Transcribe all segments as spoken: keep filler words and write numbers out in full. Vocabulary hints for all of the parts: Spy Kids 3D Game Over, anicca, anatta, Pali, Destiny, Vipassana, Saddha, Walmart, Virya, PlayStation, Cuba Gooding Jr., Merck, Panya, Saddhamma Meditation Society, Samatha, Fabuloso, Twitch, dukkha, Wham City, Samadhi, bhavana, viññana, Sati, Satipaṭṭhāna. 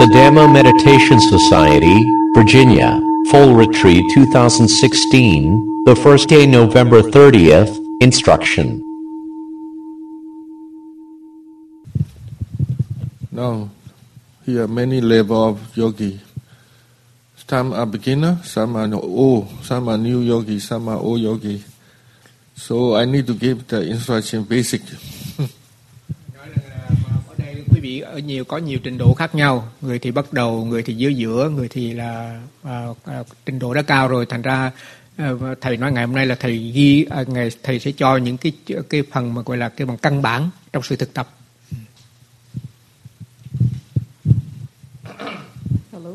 Saddhamma Meditation Society, Virginia, Full Retreat two thousand sixteen, the first day November thirtieth, Instruction. Now, here are many levels of yogi. Some are beginner, some are old, some are new yogi, some are old yogi. So I need to give the instruction basic. Quý vị ở nhiều có nhiều trình độ khác nhau, người thì bắt đầu, người thì giữa giữa, người thì là à, à, trình độ đã cao rồi, thành ra à, thầy nói ngày hôm nay là thầy ghi à, ngày thầy sẽ cho những cái cái phần mà gọi là cái bằng căn bản trong sự thực tập. Hello.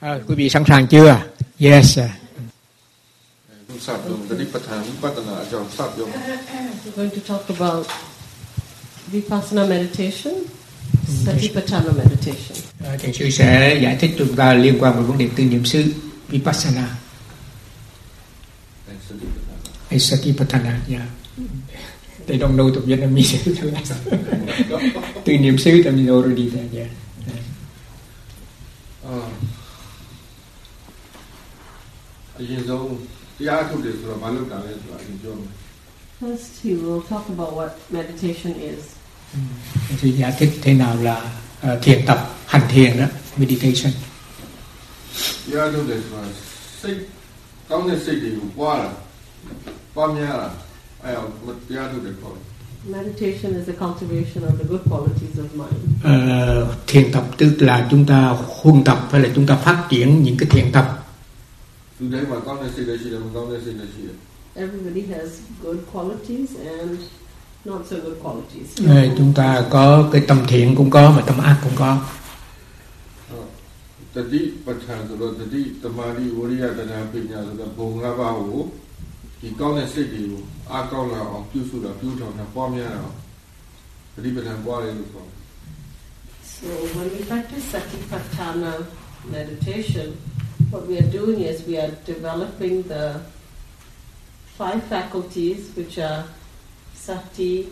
À, quý vị sẵn sàng chưa? Yes. We're going to talk about Vipassana meditation, Satipaṭṭhāna meditation. Thiền sư sẽ giải thích chúng ta liên quan đến vấn đề tư niệm xứ Vipassana. And Satipaṭṭhāna. Yeah. They don't know the Vietnamese. Tư niệm xứ, I mean, already there. Yeah. Uh, First, he will talk about what meditation is. Thì giải thích thế nào là thiền tập, hành thiền đó, meditation. Yeah, do this one. Six, come to six, you water, Panya, I would yeah do this one. Meditation is the cultivation of the good qualities of mind. Uh, thiền tập tức là chúng ta huân tập hay là chúng ta phát triển những cái thiền tập. Today, my come to six, I should have come to six, I should. Everybody has good qualities and not so good qualities. Yeah, chúng ta có cái tâm thiện cũng có và tâm ác cũng có. Tadi pathang rồi tadi tamadi Virya tana Panya rồi bung la bao thì con này sẽ đi a con là ông chú sư là chú thằng là bom nha nào. Tadi pathang qua lên được không? So when we practice Satipaṭṭhāna meditation, what we are doing is we are developing the five faculties, which are Sati,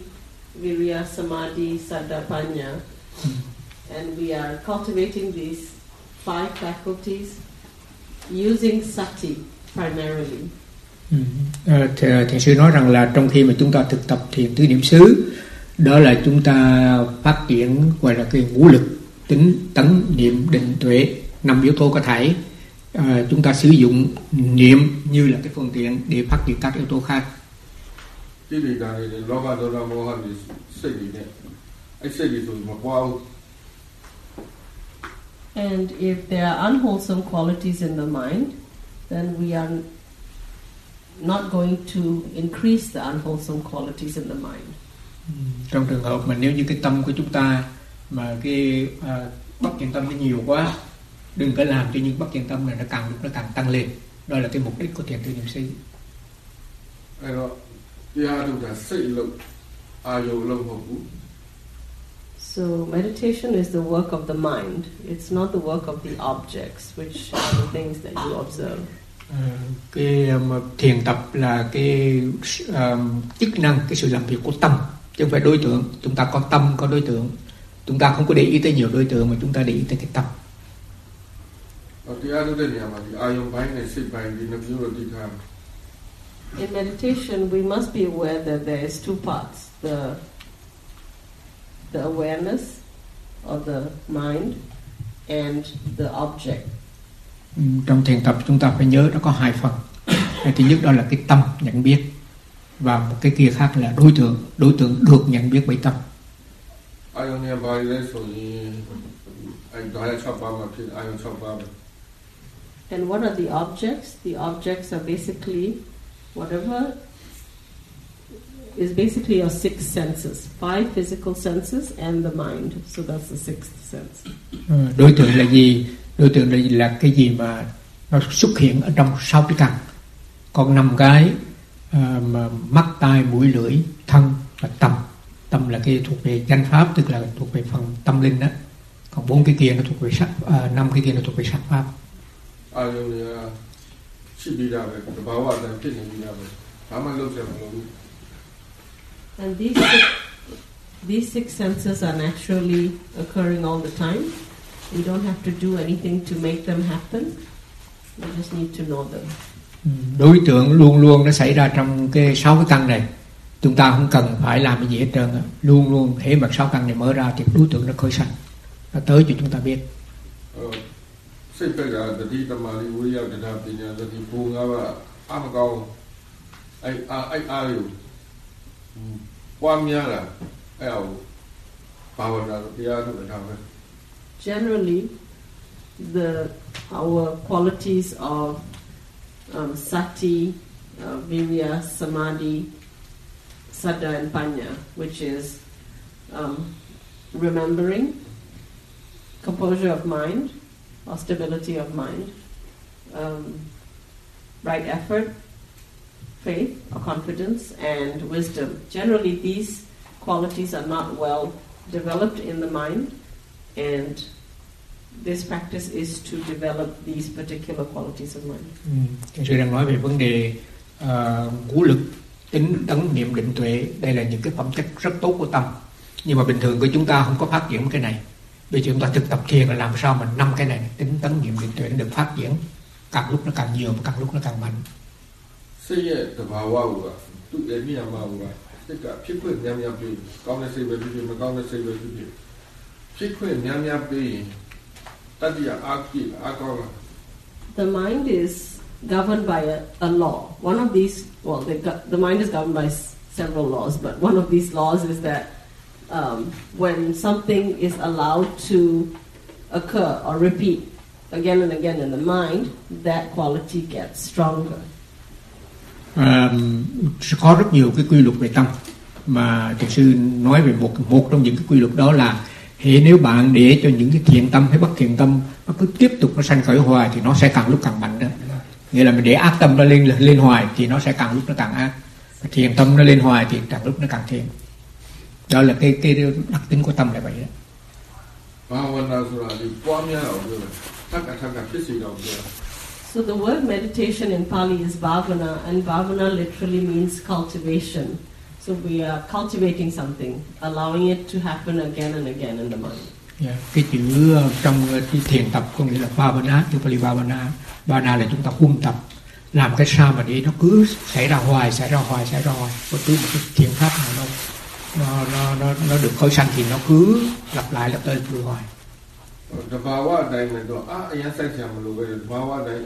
Virya, Samadhi, Saddha, Panya. And we are cultivating these five faculties using Sati primarily. Mm-hmm. Th- Thiền sư nói rằng là trong khi mà chúng ta thực tập thiền tứ niệm xứ, đó là chúng ta phát triển gọi là cái ngũ lực, tính, tấn, niệm, định, tuệ, năm yếu tố có thể. Uh, chúng ta sử dụng niệm như là cái phương tiện để phát triển các yếu tố khác. Cái gì là loga do la moha thì sẽ gì đấy? Anh sẽ gì rồi mà wow. And if there are unwholesome qualities in the mind, then we are not going to increase the unwholesome qualities in the mind. Mm. Trong trường hợp mà nếu như cái tâm của chúng ta mà cái uh, bất thiện tâm nó nhiều quá, đừng có làm cho những bất thiện tâm này nó càng nó càng tăng lên. Đó là cái mục đích của thiền tư niệm xứ. So meditation is the work of the mind. It's not the work of the objects, which are the things that you observe. Uh, cái um, thiền tập là cái um, chức năng, cái sự làm việc của tâm, chứ không phải đối tượng. Chúng ta có tâm, có đối tượng. Chúng ta không có để ý tới nhiều đối tượng mà chúng ta để ý tới cái tâm. In meditation, we must be aware that there is two parts: the the awareness of the mind and the object. Trong thiền tập chúng ta phải nhớ nó có hai phần. Thứ nhất đó là cái tâm nhận biết, và một cái kia khác là đối tượng. Đối tượng được nhận biết bởi tâm. And what are the objects? The objects are basically whatever is basically your six senses, five physical senses and the mind. So that's the sixth sense. Đối tượng là gì? Đối tượng là, là cái gì mà nó xuất hiện ở trong sáu cái căn. Còn năm cái uh, mắt, tai, mũi, lưỡi, thân và tâm. Tâm là cái thuộc về chánh pháp, tức là thuộc về phần tâm linh đó. Còn bốn cái kia nó thuộc về sắc, năm cái kia nó thuộc về sắc pháp. And these six, these six senses are naturally occurring all the time. We don't have to do anything to make them happen. We just need to know them. Đối tượng luôn luôn nó xảy ra trong cái sáu cái căn này. Chúng ta không cần phải làm cái gì hết trơn. Luôn luôn hễ mà sáu căn này mở ra thì đối tượng nó khởi sanh. Nó tới cho chúng ta biết. Sẽ phải là tỳ tâm ali Virya đà Panya tỳ Pung Ava Amagau. Ai ai ai Panya là ai bhavana Virya nó làm cái. Generally, the our qualities of um, Sati, uh, Virya, Samadhi, Saddha and Panya, which is um, remembering, composure of mind, or stability of mind, um, right effort, faith or confidence, and wisdom. Generally, these qualities are not well developed in the mind, and this practice is to develop these particular qualities of mind. Thầy sư đang nói về vấn đề vũ lực, tính, tấn, niệm, định, tuệ. Đây là những cái phẩm chất rất tốt của tâm. Nhưng mà bình thường của chúng ta không có phát triển cái này. Bây giờ chúng ta thực tập thiền là làm sao mà năm cái này, tính, tấn, niệm, định, tuệ được phát triển. Càng lúc nó càng nhiều, càng lúc nó càng mạnh. The mind is governed by a, a law. One of these, well, the, the mind is governed by s- several laws, but one of these laws is that um, when something is allowed to occur or repeat again and again in the mind, that quality gets stronger. Um, có rất nhiều cái quy luật về tâm mà thầy sư nói về một một trong những cái quy luật đó là thì nếu bạn để cho những cái thiện tâm hay bất thiện tâm nó cứ tiếp tục nó sanh khởi hoài thì nó sẽ càng lúc càng mạnh đó. Nghĩa là mình để ác tâm nó lên lên hoài thì nó sẽ càng lúc nó càng ác. Thiện tâm nó lên hoài thì càng lúc nó càng thiện. Đó là cái cái đặc tính của tâm là vậy đó. So the word meditation in Pali is bhavana, and bhavana literally means cultivation. So we are cultivating something, allowing it to happen again and again in the mind. Yeah. Cái chữ trong cái thiền tập có nghĩa là bhavana, chữ Pali bhavana. Bhavana là chúng ta huân tập, làm cái sao mà để nó cứ xảy ra hoài, xảy ra hoài, xảy ra hoài. Và cứ một cái thiền pháp nào nó nó nó nó được khởi sanh thì nó cứ lặp lại lặp lại lặp hoài. The bhava này này đó, à, anh sẽ xem luôn cái bhava này,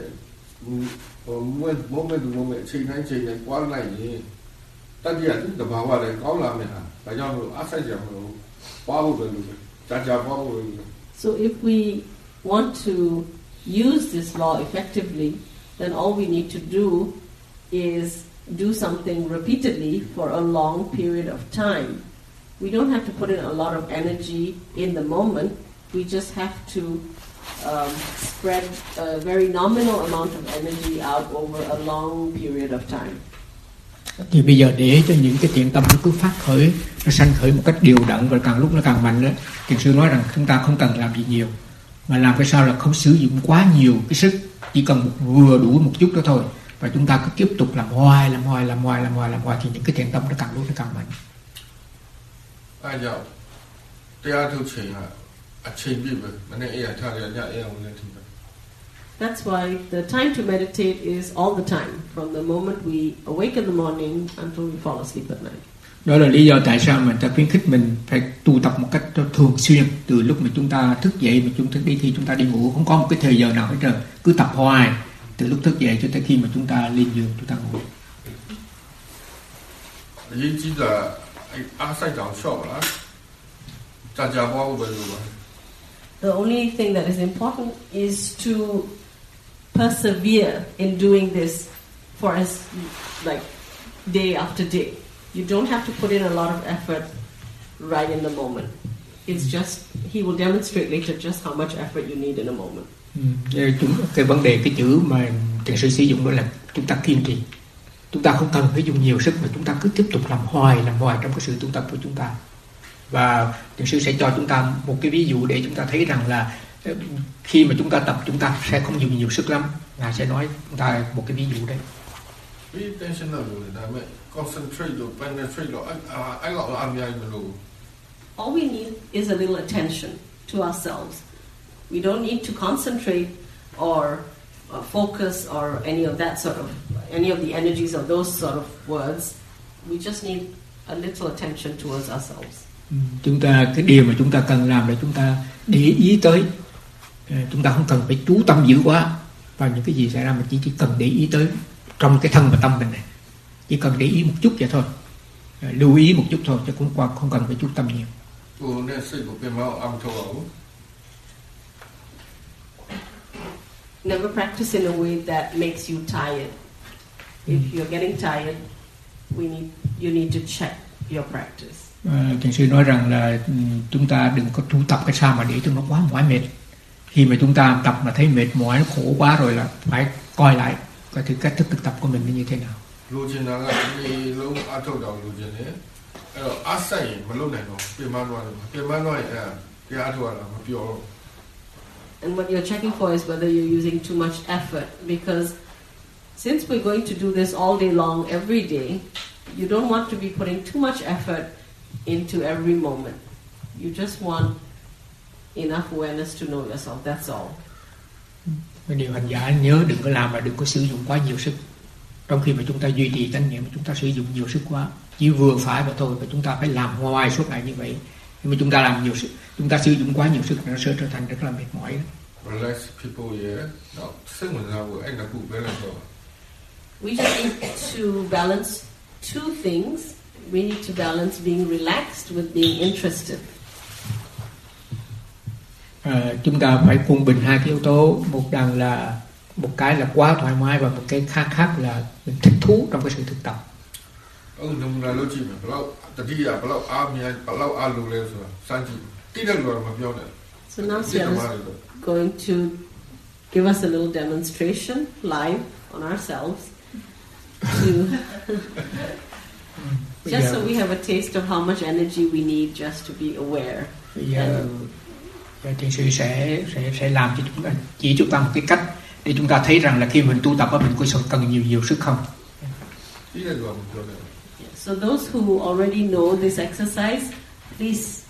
moment moment moment, chuyện này chuyện này quá này gì. So if we want to use this law effectively, then all we need to do is do something repeatedly for a long period of time. We don't have to put in a lot of energy in the moment. We just have to um, spread a very nominal amount of energy out over a long period of time. Thì bây giờ để cho những cái thiện tâm nó cứ phát khởi, nó sanh khởi một cách đều đặn và càng lúc nó càng mạnh đó. Thiền sư nói rằng chúng ta không cần làm gì nhiều, mà làm cái sao là không sử dụng quá nhiều cái sức, chỉ cần một, vừa đủ một chút đó thôi. Và chúng ta cứ tiếp tục làm hoài, làm hoài, làm hoài, làm hoài, làm hoài thì những cái thiện tâm nó càng lúc nó càng mạnh. Ai dạo, tôi đã thực hiện là ở trên bì bì, mà nên ea thả ra nhà ea một lần thì. That's why the time to meditate is all the time, from the moment we awake in the morning until we fall asleep at night. Đó là lý do tại sao mình ta khuyến khích mình phải tu tập một cách thường xuyên, từ lúc mà chúng ta thức dậy mà chúng ta đi khi chúng ta đi ngủ, không có một cái thời giờ nào hết trơn, cứ tập hoài từ lúc thức dậy cho tới khi mà chúng ta lên giường chúng ta ngủ. Ý chỉ là ăn sai cháo sổ là, ta cháo hoa bưởi rồi. The only thing that is important is to persevere in doing this for as like day after day. You don't have to put in a lot of effort right in the moment. It's just he will demonstrate later just how much effort you need in a moment. Ừ. Cái vấn đề cái chữ mà thiền sư sử dụng đó là chúng ta kiên trì. Chúng ta không cần phải dùng nhiều sức mà chúng ta cứ tiếp tục làm hoài, làm hoài trong cái sự tu tập của chúng ta. Và thiền sư sẽ cho chúng ta một cái ví dụ để chúng ta thấy rằng là khi mà chúng ta tập chúng ta sẽ không dùng nhiều sức lắm. Ngài sẽ nói chúng ta một cái ví dụ đấy. all we need is a little attention to ourselves. We don't need to concentrate or uh, focus or any of that sort of, any of the energies of those sort of words. We just need a little attention towards ourselves. Chúng ta, cái điều mà chúng ta cần làm là chúng ta để ý tới. Chúng ta không cần phải chú tâm dữ quá vào những cái gì xảy ra, mà chỉ, chỉ cần để ý tới trong cái thân và tâm mình này. Chỉ cần để ý một chút vậy thôi, lưu ý một chút thôi, chứ cũng không cần phải chú tâm nhiều. Never practice in a way that makes you tired. If you're getting tired, we need, you need to check your practice. Thiền sư nói rằng là chúng ta đừng có tu tập cái sao mà để cho nó quá mỏi mệt. Khi mà chúng ta tập mà thấy mệt mỏi, nó khổ quá rồi là phải coi lại coi thử cách thức thực tập của mình như thế nào. And what you're checking for is whether you're using too much effort, because since we're going to do this all day long, every day, you don't want to be putting too much effort into every moment. You just want enough awareness to know yourself, that's all. Cái điều hành giả nhớ đừng có làm và đừng có sử dụng quá nhiều sức. Trong khi mà chúng ta duy trì tánh niệm, chúng ta sử dụng nhiều sức quá, chỉ vừa phải mà thôi, và chúng ta phải làm hoài suốt ngày như vậy. Nhưng mà chúng ta làm nhiều sức, chúng ta sử dụng quá nhiều sức, nó sẽ trở thành rất là mệt mỏi đó. We just need to balance two things. We need to balance being relaxed with being interested. À, chúng ta phải quân bình hai cái yếu tố, một đằng là một cái là quá thoải mái và một cái khác khác là mình thích thú trong cái sự thực tập. So now Sian is going to give us a little demonstration live on ourselves to just so we have a taste of how much energy we need just to be aware. And thiền sư sẽ sẽ sẽ làm cho chúng ta, chỉ chúng ta một cái cách để chúng ta thấy rằng là khi mình tu tập á, mình có sự cần nhiều nhiều sức không. So those who already know this exercise, please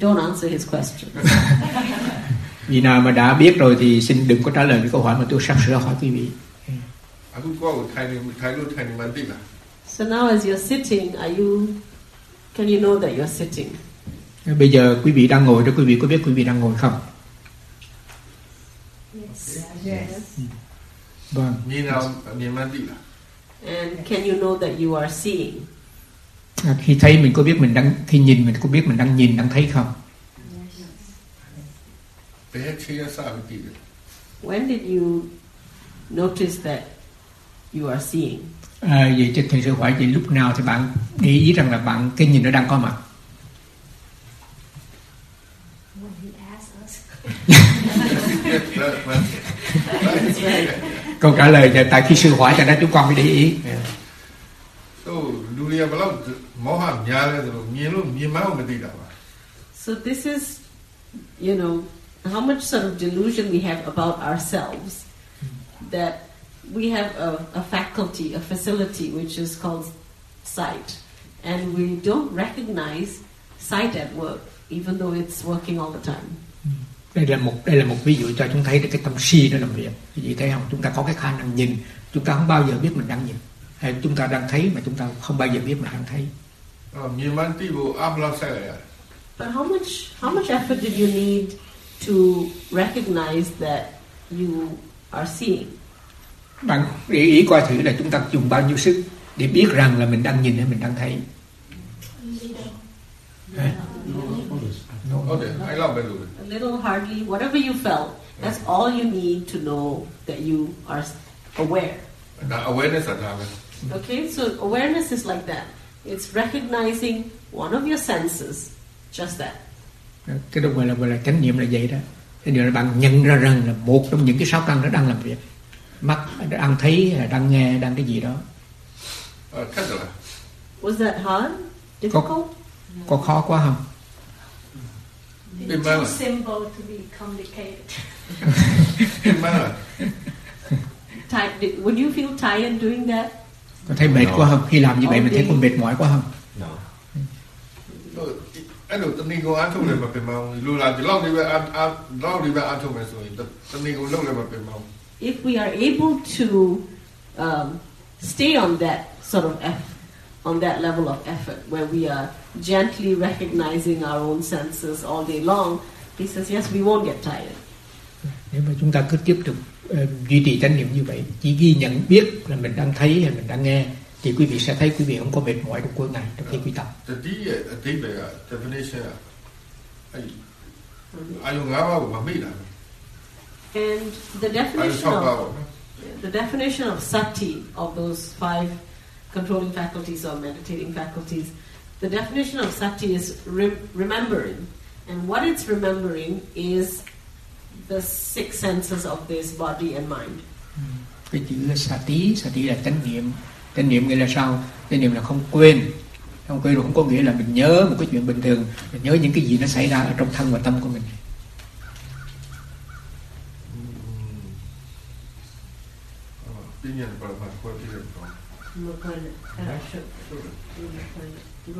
don't answer his question. Vì nào mà đã biết rồi thì xin đừng có trả lời những câu hỏi mà tôi sắp sửa hỏi quý vị. So now as you're sitting, are you can you know that you're sitting? Bây giờ quý vị đang ngồi, quý vị có biết quý vị đang ngồi không? Yes. Yes. Vâng. And can you know that you are seeing? À, khi thấy mình có biết mình đang, khi nhìn mình có biết mình đang nhìn, đang thấy không? When did you notice that you are seeing? À, vậy thì thầy sẽ hỏi chị lúc nào thì bạn để ý rằng là bạn cái nhìn nó đang có mặt. Câu trả lời là tại khi sư hỏi cho nên chúng con mới để ý. So this is, you know, how much sort of delusion we have about ourselves, that we have a, a faculty, a facility which is called sight, and we don't recognize sight at work, even though it's working all the time. Đây là một đây là một ví dụ cho chúng thấy được cái tâm si nó làm việc. Quý vị thấy không? Chúng ta có cái khả năng nhìn, chúng ta không bao giờ biết mình đang nhìn. Hay chúng ta đang thấy mà chúng ta không bao giờ biết mình đang thấy. But how much how much effort did you need to recognize that you are seeing? Bạn để ý coi thử là chúng ta dùng bao nhiêu sức để biết rằng là mình đang nhìn hay mình đang thấy. No, okay, I love it. A little, hardly, whatever you felt, that's all you need to know that you are aware. That awareness is that. Okay, so awareness is like that. It's recognizing one of your senses, just that. Cái đó gọi là gọi là chánh niệm là vậy đó. Cái điều là bạn nhận ra rằng là một trong những cái sáu căn nó đang làm việc, mắt đang thấy, đang nghe, đang cái gì đó. Was that hard? Difficult? Có khó quá không? It's too simple to be complicated. Would you feel tired doing that? Có thấy mệt quá không? Khi làm như vậy mình thấy có mệt mỏi quá không? No. If we are able to um, stay on that sort of effort, on that level of effort, where we are gently recognizing our own senses all day long, he says, yes, we won't get tired. Nếu mà chúng ta cứ tiếp tục uh, duy trì chánh niệm như vậy, chỉ ghi nhận biết là mình đang thấy hay mình đang nghe, thì quý vị sẽ thấy quý vị không có mệt mỏi trong cuối ngày trong khi quy tập. And the definition of the definition of sati, of those five controlling faculties or meditating faculties, the definition of sati is re- remembering. And what it's remembering is the six senses of this body and mind. Cái chữ sati, sati là chánh niệm. Chánh niệm nghĩa là sao? Chánh niệm là không quên. Không quên cũng có nghĩa là mình nhớ một cái chuyện bình thường, mình nhớ những cái gì nó xảy ra ở trong thân và tâm của mình. So, so,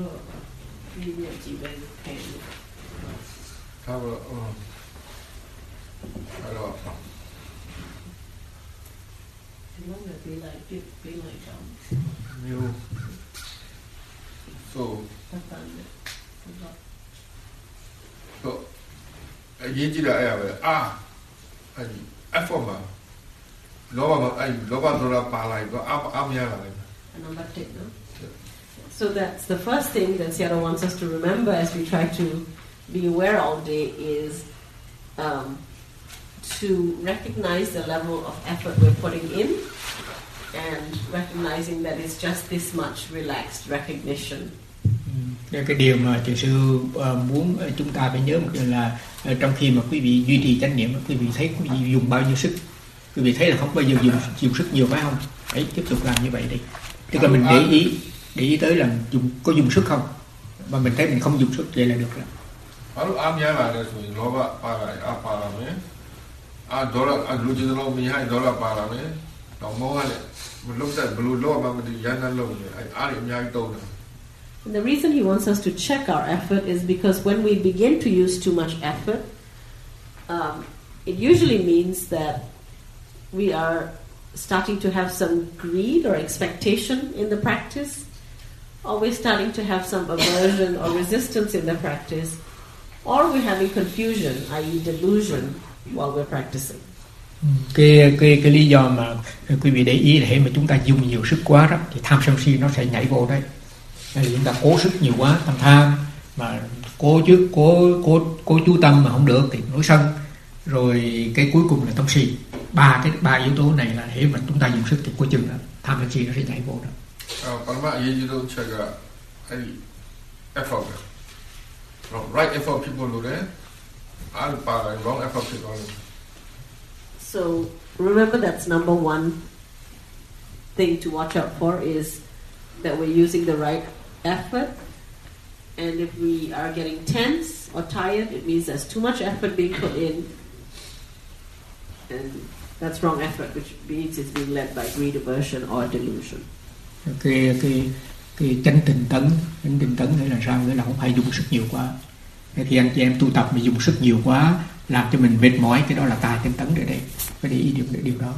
I did that. Ah, I, I formed. Loba, I loba dora palai. Ab amya lai. So that's the first thing that Seattle wants us to remember as we try to be aware all day is um, to recognize the level of effort we're putting in. And recognizing that it's just this much relaxed recognition. Đây cái điều mà thiền sư muốn chúng ta phải nhớ một điều là trong khi mà quý vị duy trì chánh niệm, quý vị thấy quý vị dùng bao nhiêu sức, quý vị thấy là không bao giờ dùng dùng sức nhiều phải không? Hãy tiếp tục làm như vậy đi. Tức là mình để ý để ý tới là dùng có dùng sức không, mà mình thấy mình không dùng sức vậy là được rồi. And the reason he wants us to check our effort is because when we begin to use too much effort, um, it usually means that we are starting to have some greed or expectation in the practice, or we're starting to have some aversion or resistance in the practice, or we're having confusion, that is delusion, while we're practicing. Cái, cái, cái lý do mà quý vị để ý là mà chúng ta dùng nhiều sức quá đó thì tham sân si nó sẽ nhảy vô đấy. Nên là chúng ta cố sức nhiều quá, tham tham mà cố trước cố cố cố chú tâm mà không được thì nổi sân, rồi cái cuối cùng là tâm si. Ba cái ba yếu tố này là hễ mà chúng ta dùng sức thì cuối chừng là tham sân si nó sẽ nhảy vô đó. So remember, that's number one thing to watch out for, is that we're using the right effort. And if we are getting tense or tired, it means there's too much effort being put in. And that's wrong effort, which means it's being led by greed, aversion, or delusion. Okay, okay. Cái tránh tinh tấn, tránh tinh tấn nghĩa là sao? Nghĩa là không phải dùng sức nhiều quá. Thì anh chị em tu tập mà dùng sức nhiều quá làm cho mình mệt mỏi, cái đó là tài tinh tấn rồi đấy. Phải để ý điều điều đó.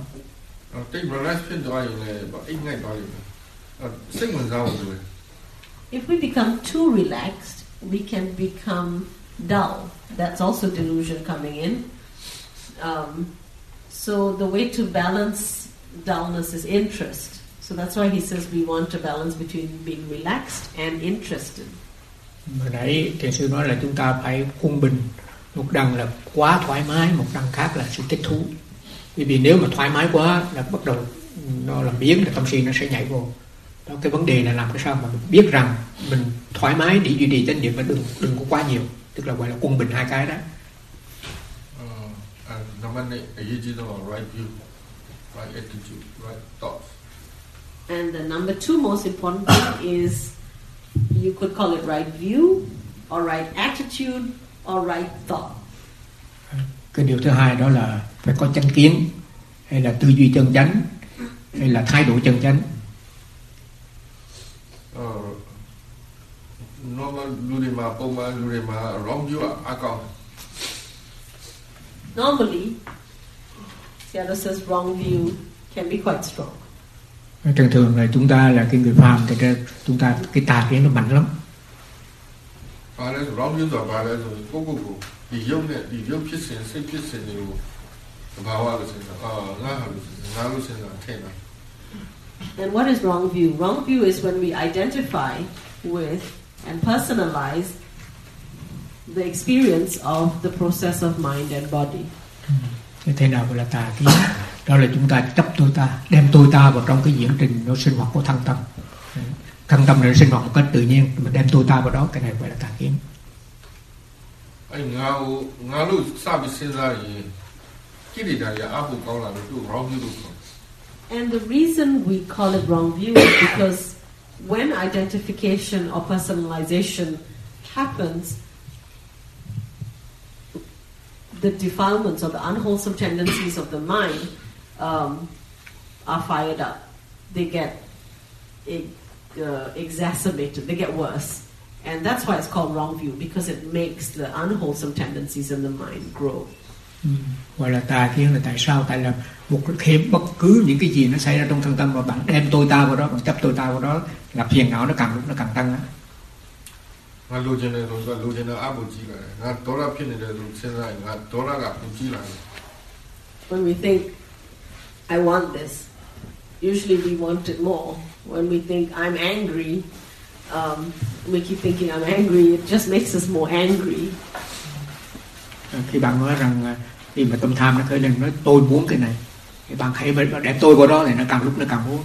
If we become too relaxed, we can become dull. That's also delusion coming in. Um, so the way to balance dullness is interest. So that's why he says we want to balance between being relaxed and interested. Hồi nãy thiền sư nói là chúng ta phải quân bình. Một đằng là quá thoải mái, một đằng khác là sự thích thú. Bởi vì nếu mà thoải mái quá là bắt đầu nó làm biến, là tâm si nó sẽ nhảy vô. Đó, cái vấn đề là làm cái sao mà mình biết rằng mình thoải mái để duy trì chánh niệm và đừng đừng có quá nhiều, tức là gọi là quân bình hai cái đó. And the number two most important thing is you could call it right view or right attitude. All right thought. Cái điều thứ hai đó là phải có chánh kiến, hay là tư duy chân chánh, hay là thái độ chân chánh. Uh, no Normally, the other says wrong view can be quite strong. Thường thường là chúng ta là cái người phàm thì chúng ta cái tà kiến nó mạnh lắm. And what is wrong view? Wrong view is when we identify with and personalize the experience of the process of mind and body. Thế thế nào gọi là tà kiến? Đó là chúng ta chấp tôi ta, đem tôi ta vào trong cái diễn trình nó sinh hoạt của thân tâm. Thân tâm nó sinh hoạt một cách tự nhiên, mà đem tôi ta vào đó, cái này gọi là tà kiến. And the reason we call it wrong view is because when identification or personalization happens, the defilements or the unwholesome tendencies of the mind um, are fired up. They get uh, exacerbated, they get worse. And that's why it's called wrong view, because it makes the unwholesome tendencies in the mind grow. Gọi là tà kiến là tại sao? Tại là một khi bất cứ những cái gì nó xảy ra trong thân tâm mà bạn đem tôi ta vào đó, bạn chấp tôi ta vào đó, là phiền não nó càng lúc nó càng tăng á. When we think, I want this, usually we want it more. When we think, I'm angry, um, we keep thinking I'm angry, it just makes us more angry. Khi bạn nói rằng khi mà tâm tham nó khởi lên, nói tôi muốn cái này, thì bạn hãy để tôi vào đó thì nó càng lúc nó càng muốn.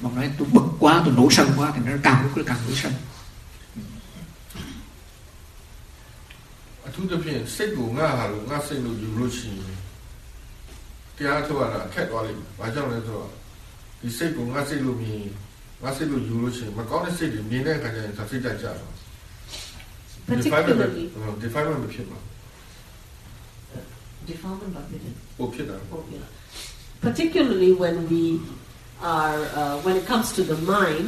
Bạn nói tôi bực quá, tôi nổi sân quá thì nó càng lúc nó càng nổi sân. Chúng tôi phiền sách của Nga Hà Lục, Nga Sinh Lục Dù Lô Chỉ Cái á thơ là khét hòa lĩnh, bà chào này thơ Thì sách của Nga Sinh Lục Mì, Nga Sinh Lục Dù Lô Chỉ Mà có nên sách điểm biến này khả nhận thật sách đại trả Particularly Defilement bởi phiền mà Defilement bởi phiền Ồ phiền à Particularly when we are, uh, when it comes to the mind,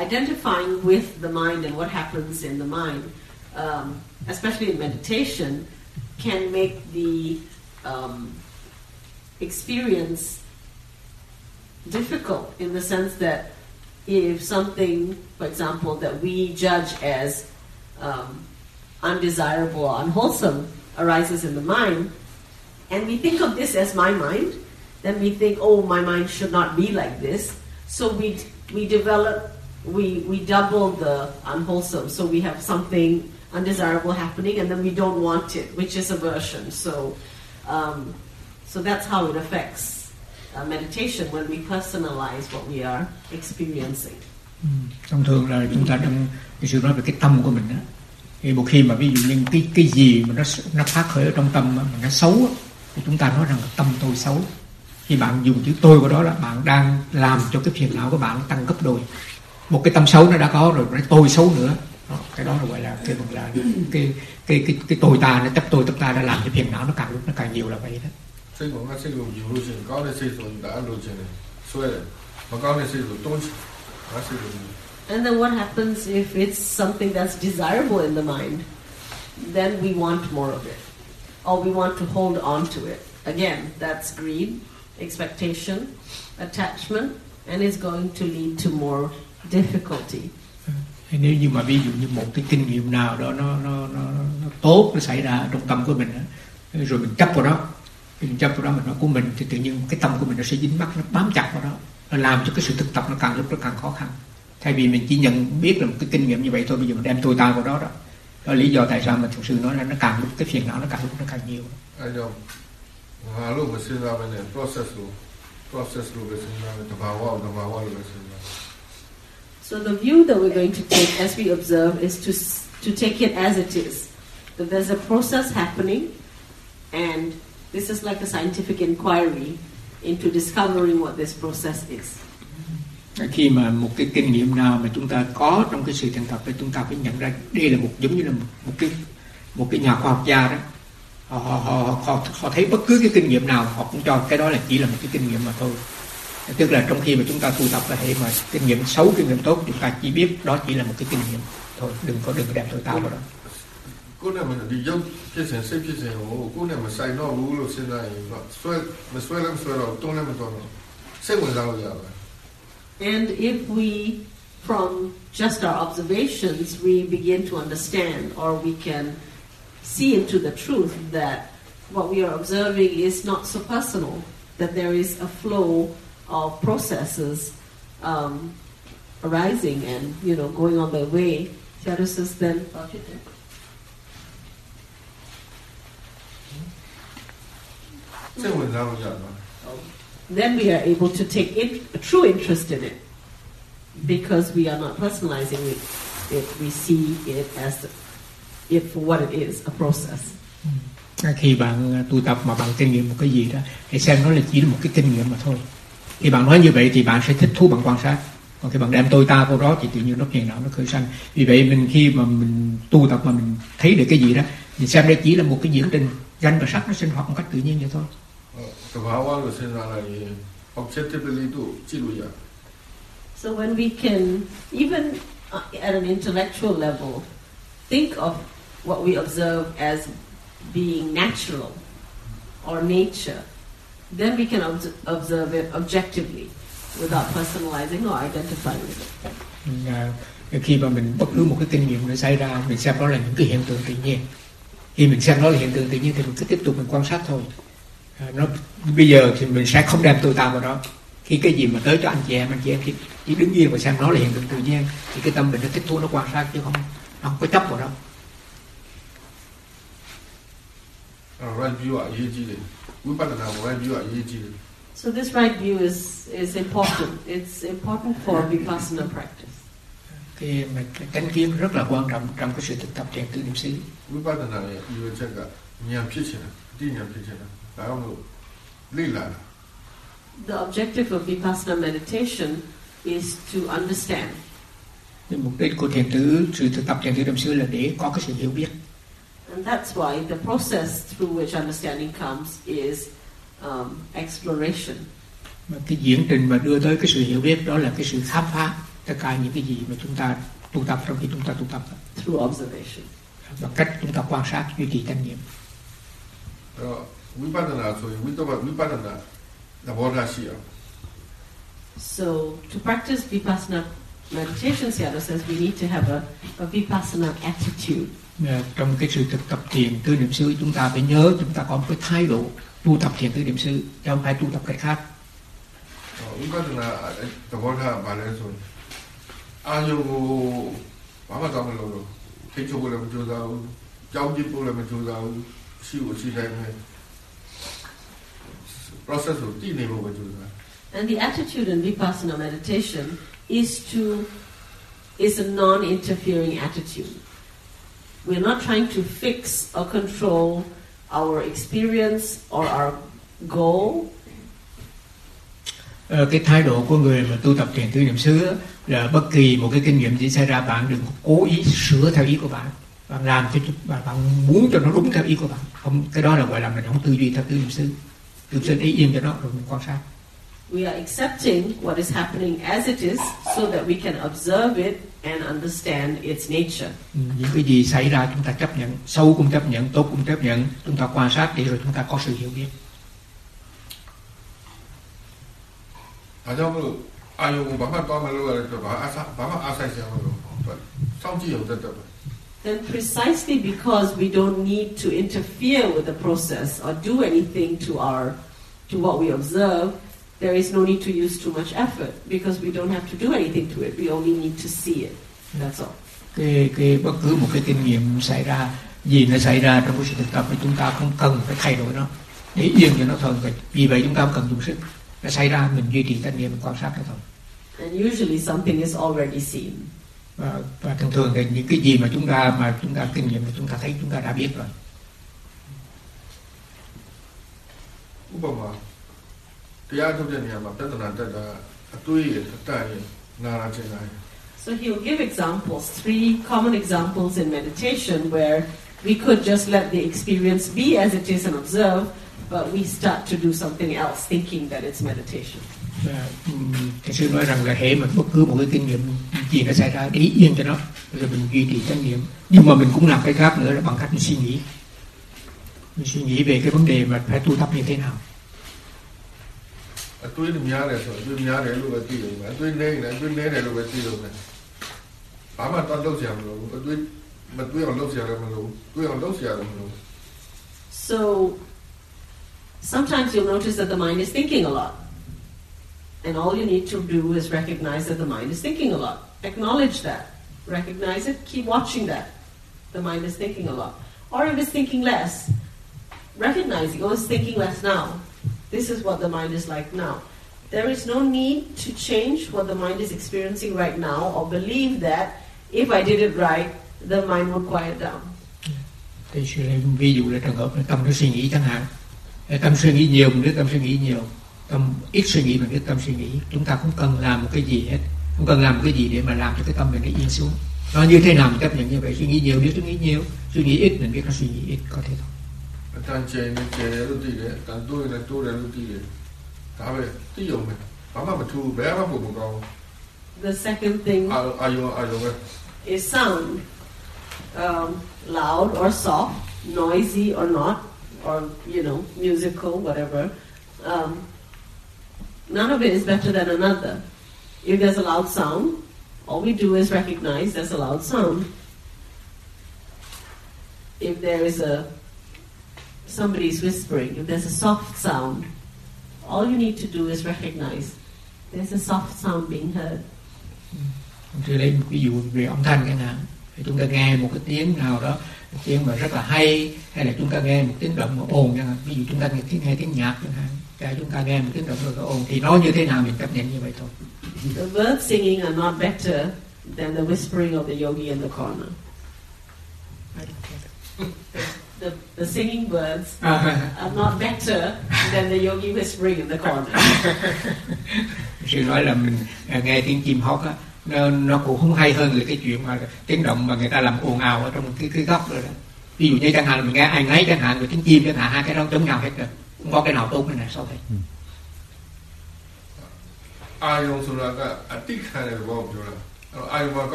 identifying with the mind and what happens in the mind, Um, especially in meditation, can make the um, experience difficult in the sense that if something, for example, that we judge as um, undesirable or unwholesome arises in the mind, and we think of this as my mind, then we think, oh, my mind should not be like this. So we we develop, we, we double the unwholesome, so we have something undesirable happening, and then we don't want it, which is aversion. So, um, so that's how it affects uh, meditation when we personalize what we are experiencing. Thông thường là chúng ta đang cái sự nói về cái tâm của mình á. Thì một khi mà ví dụ như cái cái gì mà nó nó phát khởi ở trong tâm mà nó xấu á, thì chúng ta nói rằng là tâm tôi xấu. Khi bạn dùng chữ tôi vào đó là bạn đang làm cho cái phiền não của bạn tăng gấp đôi. Một cái tâm xấu nó đã có rồi, cái tôi xấu nữa. Cái đó là gọi là cái là cái cái cái cái tôi ta nó chấp tôi chấp ta đã làm cho phiền não nó càng lúc nó càng nhiều là vậy đó. And then what happens if it's something that's desirable in the mind? Then we want more of it, or we want to hold on to it. Again, that's greed, expectation, attachment, and it's going to lead to more difficulty. Nếu như mà ví dụ như một cái kinh nghiệm nào đó nó nó nó, nó tốt nó xảy ra trong tâm của mình đó, rồi mình chấp vào đó, mình chấp vào đó mình nói của mình thì tự nhiên cái tâm của mình nó sẽ dính mắc, nó bám chặt vào đó, nó làm cho cái sự thực tập nó càng lúc nó càng khó khăn. Thay vì mình chỉ nhận biết là một cái kinh nghiệm như vậy thôi, bây giờ mình đem tôi ta vào đó đó. Đó là lý do tại sao mà thực sự nói là nó càng lúc cái phiền não nó càng lúc nó càng nhiều. So the view that we're going to take as we observe is to to take it as it is. That there's a process happening, and this is like a scientific inquiry into discovering what this process is. Khi mà một cái kinh nghiệm nào mà chúng ta có trong cái sự thực tập thì chúng ta phải nhận ra đây là một giống như là một, một cái một cái nhà khoa học gia đó. Họ họ họ họ thấy bất cứ cái kinh nghiệm nào họ cũng cho cái đó là chỉ là một cái kinh nghiệm mà thôi. Tức là trong khi mà chúng ta tu tập là hệ mà kinh nghiệm xấu, kinh nghiệm tốt, chúng ta chỉ biết đó chỉ là một cái kinh nghiệm. thôi đừng có đừng đặt tôi tao vào đó. Cô này mình bị dốc cái sản xếp cái sản ổ, cô này mà sai nó bú lô xin này, mà xoay lắm xoay đầu, tôi này mà toàn xếp mình giao vào. And if we, from just our observations, we begin to understand, or we can see into the truth that what we are observing is not so personal, that there is a flow of processes um, arising and, you know, going on their way. Says then... then we are able to take in, a true interest in it, because we are not personalizing it. It we see it as it for what it is, a process. Khi bạn tu tập mà bạn kinh nghiệm một cái gì đó, hãy xem nó là chỉ là một cái kinh nghiệm mà thôi. Khi bạn nói như vậy thì bạn sẽ thích thú bằng quan sát. Còn khi bạn đem tôi ta vô đó thì tự nhiên nó phiền não, nó khởi sanh. Vì vậy mình khi mà mình tu tập mà mình thấy được cái gì đó, mình xem đây chỉ là một cái diễn trình danh và sắc nó sinh hoạt một cách tự nhiên vậy thôi. So when we can, even at an intellectual level, think of what we observe as being natural or nature, then we can ob- observe it objectively without personalizing or identifying with it. Uh, khi mà mình bất cứ một cái kinh nghiệm nó xảy ra, mình xem đó là những cái hiện tượng tự nhiên. Khi mình xem đó là hiện tượng tự nhiên thì mình cứ tiếp tục mình quan sát thôi. Uh, nó bây giờ thì mình sẽ không đem tôi ta vào đó. Khi cái gì mà tới cho anh chị em, anh chị em thì chỉ đứng yên và xem nó là hiện tượng tự nhiên, thì cái tâm mình nó thích thú, nó quan sát chứ không, nó không có chấp vào đâu. Right view are easy. We better now right view are easy. So this right view is is important. It's important for vipassana practice. Cái chánh kiến rất là quan trọng trong cái sự thực tập thiền tư niệm xứ. We better now you check that. Niệm phía trên, đi niệm phía trên. Phải không? Lý là the objective of vipassana meditation is to understand. Cái mục đích của thiền tư, sự thực tập thiền tư niệm xứ là để có cái sự hiểu biết. And that's why the process through which understanding comes is um, exploration. Mà cái diễn trình mà đưa tới cái sự hiểu biết đó là cái sự khám phá tất cả những cái gì mà chúng ta tu tập trong khi chúng ta tu tập. Through observation. Bằng cách chúng ta quan sát, duy trì chánh niệm. So to practice vipassana meditation, Saddha says we need to have a, a vipassana attitude. Trong cái sự thực tập thiền tư niệm xứ, chúng ta phải nhớ chúng ta có một cái thái độ tu tập thiền tư niệm xứ, chứ không phải tu tập cách khác. And the attitude in vipassana meditation is to is a non-interfering attitude. We're not trying to fix or control our experience or our goal. Uh, cái thái độ của người mà tu tập thiền tư niệm xứ là bất kỳ một cái kinh nghiệm gì xảy ra, bạn đừng cố ý sửa theo ý của bạn. Bạn làm cho bạn, bạn muốn cho nó đúng theo ý của bạn. Không, cái đó là gọi là mình không tư duy theo tư niệm xứ. Tư duy ý yên cho nó rồi mình quan sát. We are accepting what is happening as it is, so that we can observe it and understand its nature. Những cái gì xảy ra chúng ta chấp nhận, xấu cũng chấp nhận, tốt cũng chấp nhận, chúng ta quan sát để rồi chúng ta có sự hiểu biết. Then precisely because we don't need to interfere with the process or do anything to our to what we observe, there is no need to use too much effort, because we don't have to do anything to it. We only need to see it. That's all. Cái cái bất cứ một cái kinh nghiệm xảy ra, gì nó xảy ra trong cái sự thực tập thì chúng ta không cần phải thay đổi nó, để yên cho nó thôi. Vì vậy chúng ta không cần dùng sức. Nó xảy ra mình duy trì chánh niệm, mình quan sát nó thôi. And usually something is already seen. Và, và thường thường thì những cái gì mà chúng ta mà chúng ta kinh nghiệm thì chúng ta thấy, chúng ta đã biết rồi. So he'll give examples, three common examples in meditation where we could just let the experience be as it is and observe, but we start to do something else, thinking that it's meditation. Thầy sư nói rằng là hễ mà bất cứ một cái kinh nghiệm gì nó xảy ra, để yên cho nó, rồi mình duy trì chánh niệm. Nhưng mà mình cũng làm cái khác nữa là bằng cách mình suy nghĩ, mình suy nghĩ về cái vấn đề mà phải tu tập như thế nào. So sometimes you'll notice that the mind is thinking a lot. And all you need to do is recognize that the mind is thinking a lot. Acknowledge that. Recognize it. Keep watching that. The mind is thinking a lot. Or if it's thinking less, recognize it. Oh, it's thinking less now. This is what the mind is like now. There is no need to change what the mind is experiencing right now or believe that if I did it right, the mind would quiet down. Thì ví dụ là trường hợp tâm nó suy nghĩ chẳng hạn. Tâm suy nghĩ nhiều, mình biết tâm suy nghĩ nhiều. Tâm ít suy nghĩ, mình biết tâm suy nghĩ. Chúng ta không cần làm một cái gì hết. Không cần làm một cái gì để mà làm cho cái tâm mình nó yên xuống. Nó như thế nào mình chấp nhận như vậy. Suy nghĩ nhiều, biết suy nghĩ nhiều. Suy nghĩ ít, mình biết nó suy nghĩ ít. Có thế thôi. The second thing is sound. Um, loud or soft, noisy or not, or, you know, musical, whatever. Um, none of it is better than another. If there's a loud sound, all we do is recognize there's a loud sound. If there is a somebody's whispering, if there's a soft sound, all you need to do is recognize there's a soft sound being heard. Tôi lấy một ví dụ về âm thanh cái nào. Thì chúng ta nghe một cái tiếng nào đó, tiếng mà rất là hay, hay là chúng ta nghe một tiếng động mà ồn, ví dụ chúng ta nghe tiếng, nghe tiếng nhạc chẳng hạn, cả chúng ta nghe một tiếng động rất là ồn, thì nó như thế nào mình chấp nhận như vậy thôi. The birds singing are not better than the whispering of the yogi in the corner. The, the singing birds are not better than the yogi whispering in the corner. Sự nói là mình nghe tiếng chim hót á, nó, nó cũng không hay hơn là cái chuyện mà tiếng động mà người ta làm ồn ào ở trong cái, cái góc rồi đó. Ví dụ như chẳng hạn mình nghe ai nấy chẳng hạn, rồi tiếng chim chẳng hạn, hai cái đó chống nhau hết rồi, không có cái nào tốt hơn này sau này.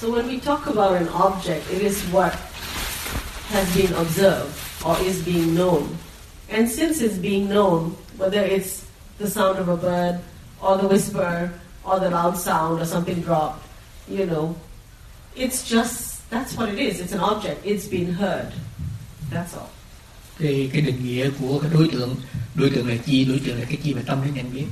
So when we talk about an object, it is what has been observed or is being known. And since it's being known, whether it's the sound of a bird or the whisper or the loud sound or something dropped, you know, it's just, that's what it is. It's an object. It's been heard. That's all. Cái, cái định nghĩa của cái đối tượng, đối tượng là chi, đối tượng là cái chi mà tâm nó nhận biết.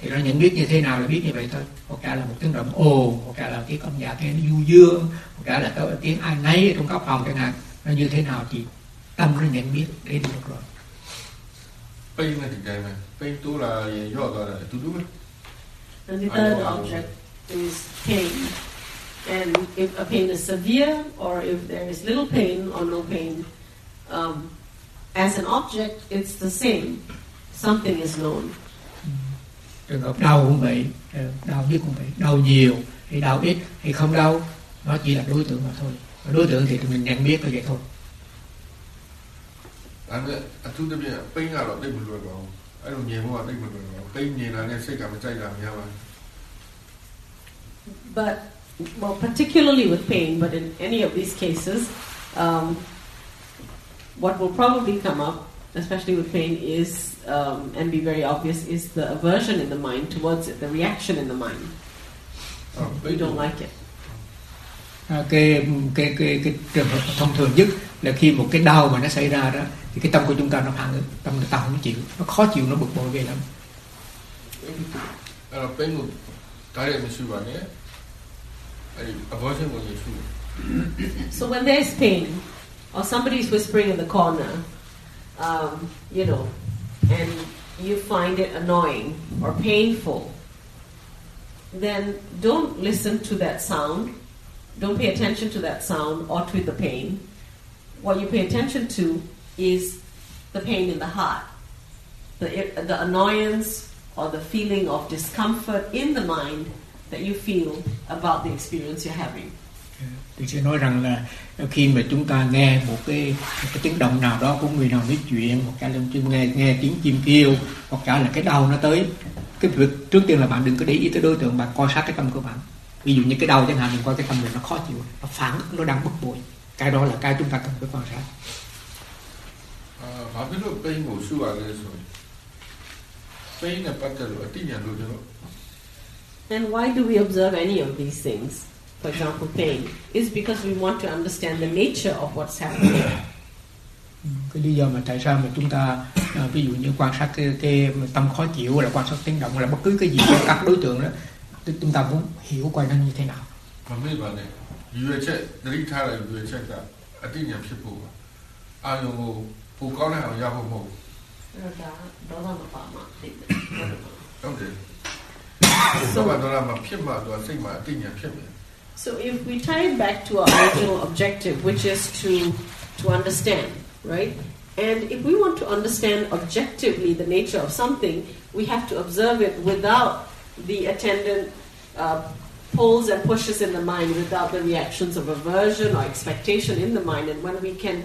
Thì nó nhận biết như thế nào là biết như vậy thôi. Hoặc cả là một tiếng động ồ, hoặc cả là tiếng âm nhạc nghe nó du dương, hoặc cả là tiếng ai nấy trong góc phòng chẳng hạn. Nó như thế nào thì tâm nó nhận biết đến được rồi. Pain là thực trạng này. Pain tu là do gọi là tu đúng không? And the third object is pain. And if a pain is severe, or if there is little pain or no pain, um, as an object, it's the same. Something is known. Trường hợp đau cũng vậy, đau biết cũng vậy, đau nhiều, hay đau ít, hay không đau, nó chỉ là đối tượng mà thôi. Và đối tượng thì mình nhận biết thôi vậy thôi. Anh ấy, anh chú tâm nhận, pain là lọt đây một lượt vào. I don't know what I'm going But, well, particularly with pain, but in any of these cases, um, what will probably come up, especially with pain, is, um, and be very obvious, is the aversion in the mind towards it, the reaction in the mind. Oh, you don't like it. Cái, cái, cái, cái trường hợp thông thường nhất là khi một cái đau mà nó xảy ra đó thì cái tâm của chúng ta nó phản ứng, tâm người ta không chịu, nó khó chịu, nó bực bội về lắm. So when there's pain or somebody's whispering in the corner, um, you know, and you find it annoying or painful, then don't listen to that sound. Don't pay attention to that sound or to the pain. What you pay attention to is the pain in the heart, the, the annoyance or the feeling of discomfort in the mind that you feel about the experience you're having. Tôi sẽ nói rằng là khi mà chúng ta nghe một cái, một cái tiếng động nào đó của người nào nói chuyện, hoặc cả là chúng nghe nghe tiếng chim kêu, hoặc cả là cái đau nó tới, Cái việc trước tiên là bạn đừng có để ý tới đối tượng, bạn coi sát cái tâm của bạn. Ví dụ như cái đầu chẳng hạn, mình coi cái tâm mình nó khó chịu, nó phản ứng, nó đang bực bội. Cái đó là cái chúng ta cần phải quan sát. And why do we observe any of these things? For example, pain is because we want to understand the nature of what's happening. Cái lý do mà tại sao mà chúng ta uh, ví dụ như quan sát cái, cái tâm khó chịu hay là quan sát tiếng động hay là bất cứ cái gì của các đối tượng đó, chúng ta muốn hiểu coi nó như thế nào. So if we tie it back to our original objective, which is to to understand, right? And if we want to understand objectively the nature of something, we have to observe it without the attendant uh, pulls and pushes in the mind, without the reactions of aversion or expectation in the mind. And when we can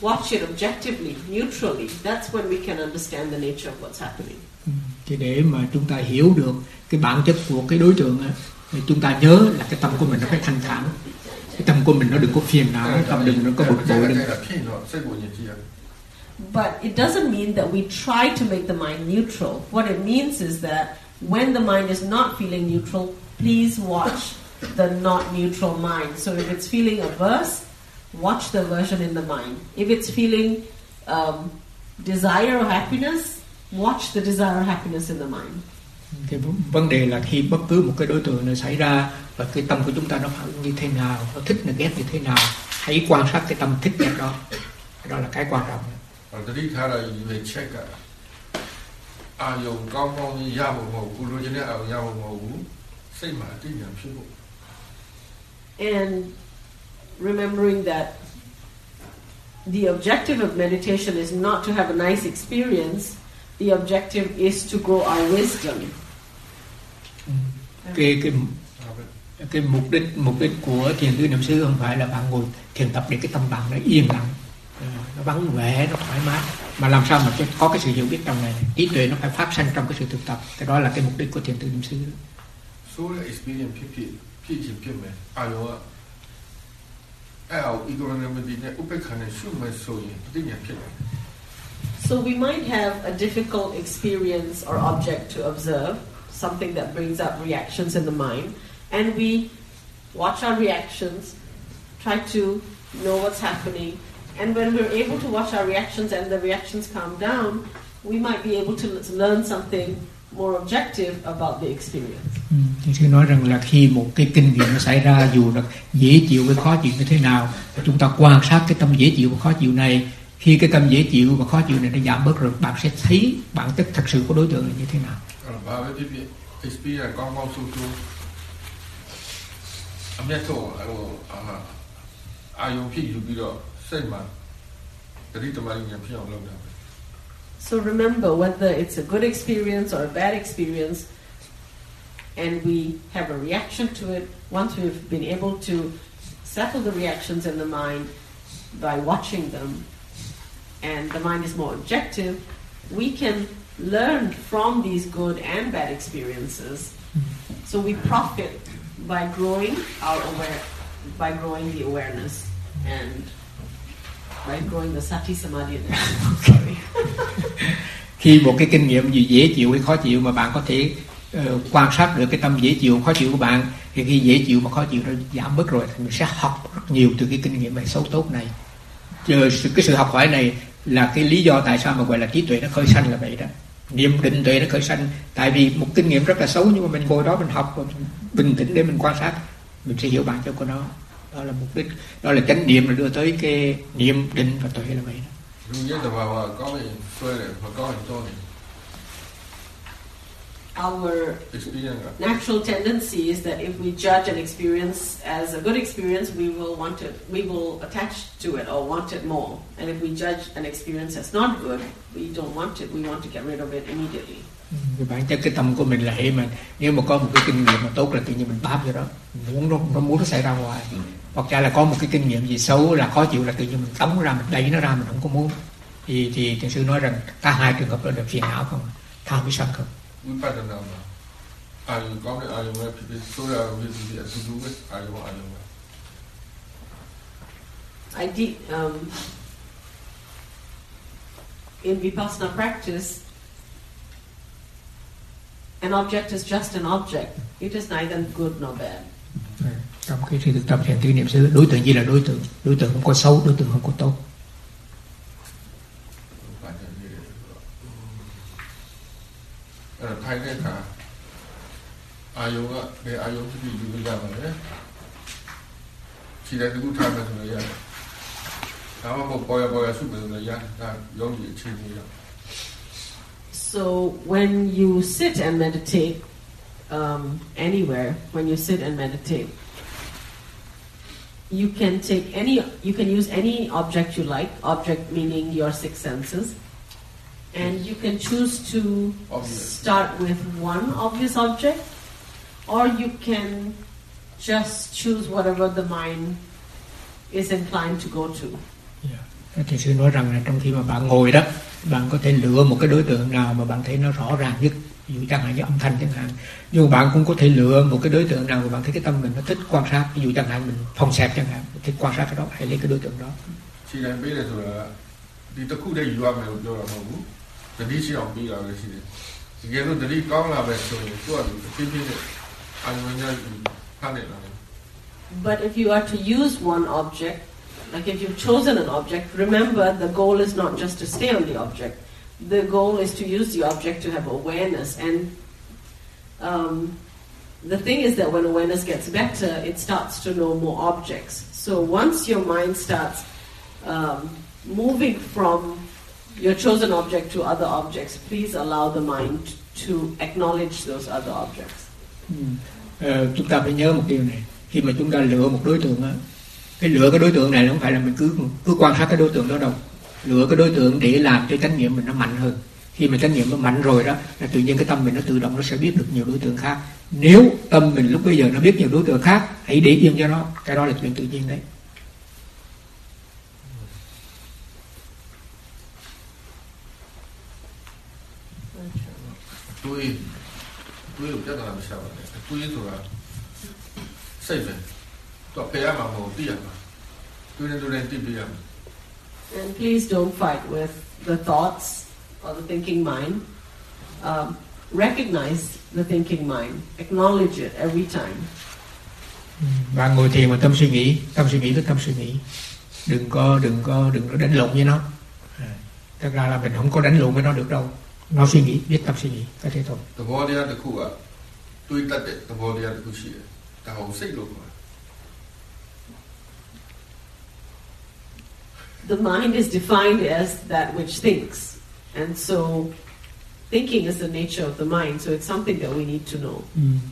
watch it objectively, neutrally, that's when we can understand the nature of what's happening. Thì để mà chúng ta hiểu được cái bản chất của cái đối tượng á, chúng ta nhớ là cái tâm của mình nó phải thanh thản, cái tâm của mình nó đừng có phiền não, cái tâm đừng nó có bực bội. But it doesn't mean that we try to make the mind neutral. What it means is that when the mind is not feeling neutral, please watch the not neutral mind. So if it's feeling averse, watch the aversion in the mind. If it's feeling um, desire or happiness, watch the desire or happiness in the mind. Cái vấn đề là khi bất cứ một cái đối tượng nào xảy ra và cái tâm của chúng ta nó phản ứng như thế nào, nó thích nó ghét như thế nào, hãy quan sát cái tâm thích ghét đó. Đó là cái quan trọng. And remembering that the objective of meditation is not to have a nice experience, the objective is to grow our wisdom. Cái cái cái mục đích mục đích của thiền tứ niệm xứ không phải là bạn ngồi thiền tập để cái tâm bạn nó yên lặng, nó vắng vẻ, nó thoải mái, mà làm sao mà có cái sự hiểu biết trong này, trí tuệ nó phải phát sinh trong cái sự thực tập. Cái đó là cái mục đích của thiền tứ niệm xứ. So we might have a difficult experience or object to observe, something that brings up reactions in the mind, and we watch our reactions, try to know what's happening, and when we're able to watch our reactions and the reactions calm down, we might be able to learn something more objective about the experience. Thầy nói rằng là khi một cái kinh nghiệm nó xảy ra, dù là dễ chịu hay khó chịu như thế nào, chúng ta quan sát cái tâm dễ chịu và khó chịu này. Khi cái tâm dễ chịu và khó chịu này nó giảm bớt rồi, bạn sẽ thấy bản chất thật sự của đối tượng là như thế nào. So remember, whether it's a good experience or a bad experience, and we have a reaction to it, once we've been able to settle the reactions in the mind by watching them, and the mind is more objective, we can learn from these good and bad experiences. So we profit by growing our aware, by growing the awareness, and by growing the sati samadhi. Sorry. Khi một cái kinh nghiệm gì dễ chịu hay khó chịu mà bạn có thể uh, quan sát được cái tâm dễ chịu khó chịu của bạn, thì khi dễ chịu mà khó chịu nó giảm bớt rồi, thì mình sẽ học rất nhiều từ cái kinh nghiệm này xấu tốt này. Cái sự học hỏi này là cái lý do tại sao mà gọi là trí tuệ nó khởi sanh là vậy đó. Niệm định tuệ nó khởi sanh, tại vì một kinh nghiệm rất là xấu nhưng mà mình ngồi đó mình học bình tĩnh để mình quan sát, mình sẽ hiểu bản chất của nó. Đó là mục đích, đó là chánh niệm là đưa tới cái niệm định và tuệ là vậy đó. Our natural tendency is that if we judge an experience as a good experience, we will want it, we will attach to it or want it more. And if we judge an experience as not good, we don't want it. We want to get rid of it immediately. Bản chất cái tâm của mình là hệ mà nếu mà có một cái kinh nghiệm mà tốt là tự nhiên mình bám vào đó, muốn nó, nó muốn nó xảy ra ngoài. Hoặc là có một cái kinh nghiệm gì xấu là khó chịu là tự nhiên mình tống ra, mình đẩy nó ra, mình không có muốn. Thì thì thiền sư nói rằng cả hai trường hợp đó đều phiền não không, tham với sân không. Vipassana. Ayum Gomri Ayuma Pipisura Vizhi Asuduvas Ayuma Ayuma. I did, um, in Vipassana practice, an object is just an object. It is neither good nor bad. Trong cái sự thực tập thiền tư niệm xứ, đối tượng gì là đối tượng, đối tượng không có xấu, đối tượng không có tốt. So when you sit and meditate, um, anywhere, when you sit and meditate, you can take any, you can use any object you like, object meaning your six senses, and you can choose to obvious. Start with one obvious object, or you can just choose whatever the mind is inclined to go to. Yeah. Thì sư nói rằng là trong khi mà bạn ngồi đó, bạn có thể lựa một cái đối tượng nào mà bạn thấy nó rõ ràng nhất, ví dụ chẳng hạn như âm thanh chẳng hạn. Nhưng bạn cũng có thể lựa một cái đối tượng nào mà bạn thấy cái tâm mình nó thích quan sát, ví dụ chẳng hạn mình phòng xẹp chẳng hạn, thích quan sát cái đó, hãy lấy cái đối tượng đó. Chị đang biết là rồi đi tới khu đây do mà do là mù, từ đi chỉ ông đi là cái gì? Thì cái lúc từ đi con là về rồi, tôi là cái gì? Anh muốn ra tham niệm là. But if you are to use one object, like if you've chosen an object, remember the goal is not just to stay on the object. The goal is to use the object to have awareness. And um, the thing is that when awareness gets better, it starts to know more objects. So once your mind starts um, moving from your chosen object to other objects, please allow the mind to acknowledge those other objects. Hmm. Uh, chúng ta phải nhớ một điều này. Khi mà chúng ta lựa một đối tượng á, cái lựa cái đối tượng này không phải là mình cứ cứ quan sát cái đối tượng đó đâu. Lựa cái đối tượng để làm cho chánh niệm mình nó mạnh hơn. Khi mà chánh niệm nó mạnh rồi đó, là tự nhiên cái tâm mình nó tự động nó sẽ biết được nhiều đối tượng khác. Nếu tâm mình lúc bây giờ nó biết nhiều đối tượng khác, hãy để yên cho nó. Cái đó là chuyện tự nhiên đấy. Tôi tôi cũng chắc là làm sao vậy? Tôi rồi là xây dựng. And please don't fight with the thoughts or the thinking mind. Um, recognize the thinking mind. Acknowledge it every time. Bạn ngồi thiền mà tâm suy nghĩ, tâm suy nghĩ cứ tâm suy nghĩ. Đừng có, đừng có, đừng có đánh lộn với nó. Thật ra là mình không có đánh lộn với nó được đâu. Nó suy nghĩ, biết tâm suy nghĩ, cái thế thôi. The body and the cool. Tuy tất cả the body and the cool. Ta hầu xích luôn. The mind is defined as that which thinks. And so thinking is the nature of the mind, so it's something that we need to know.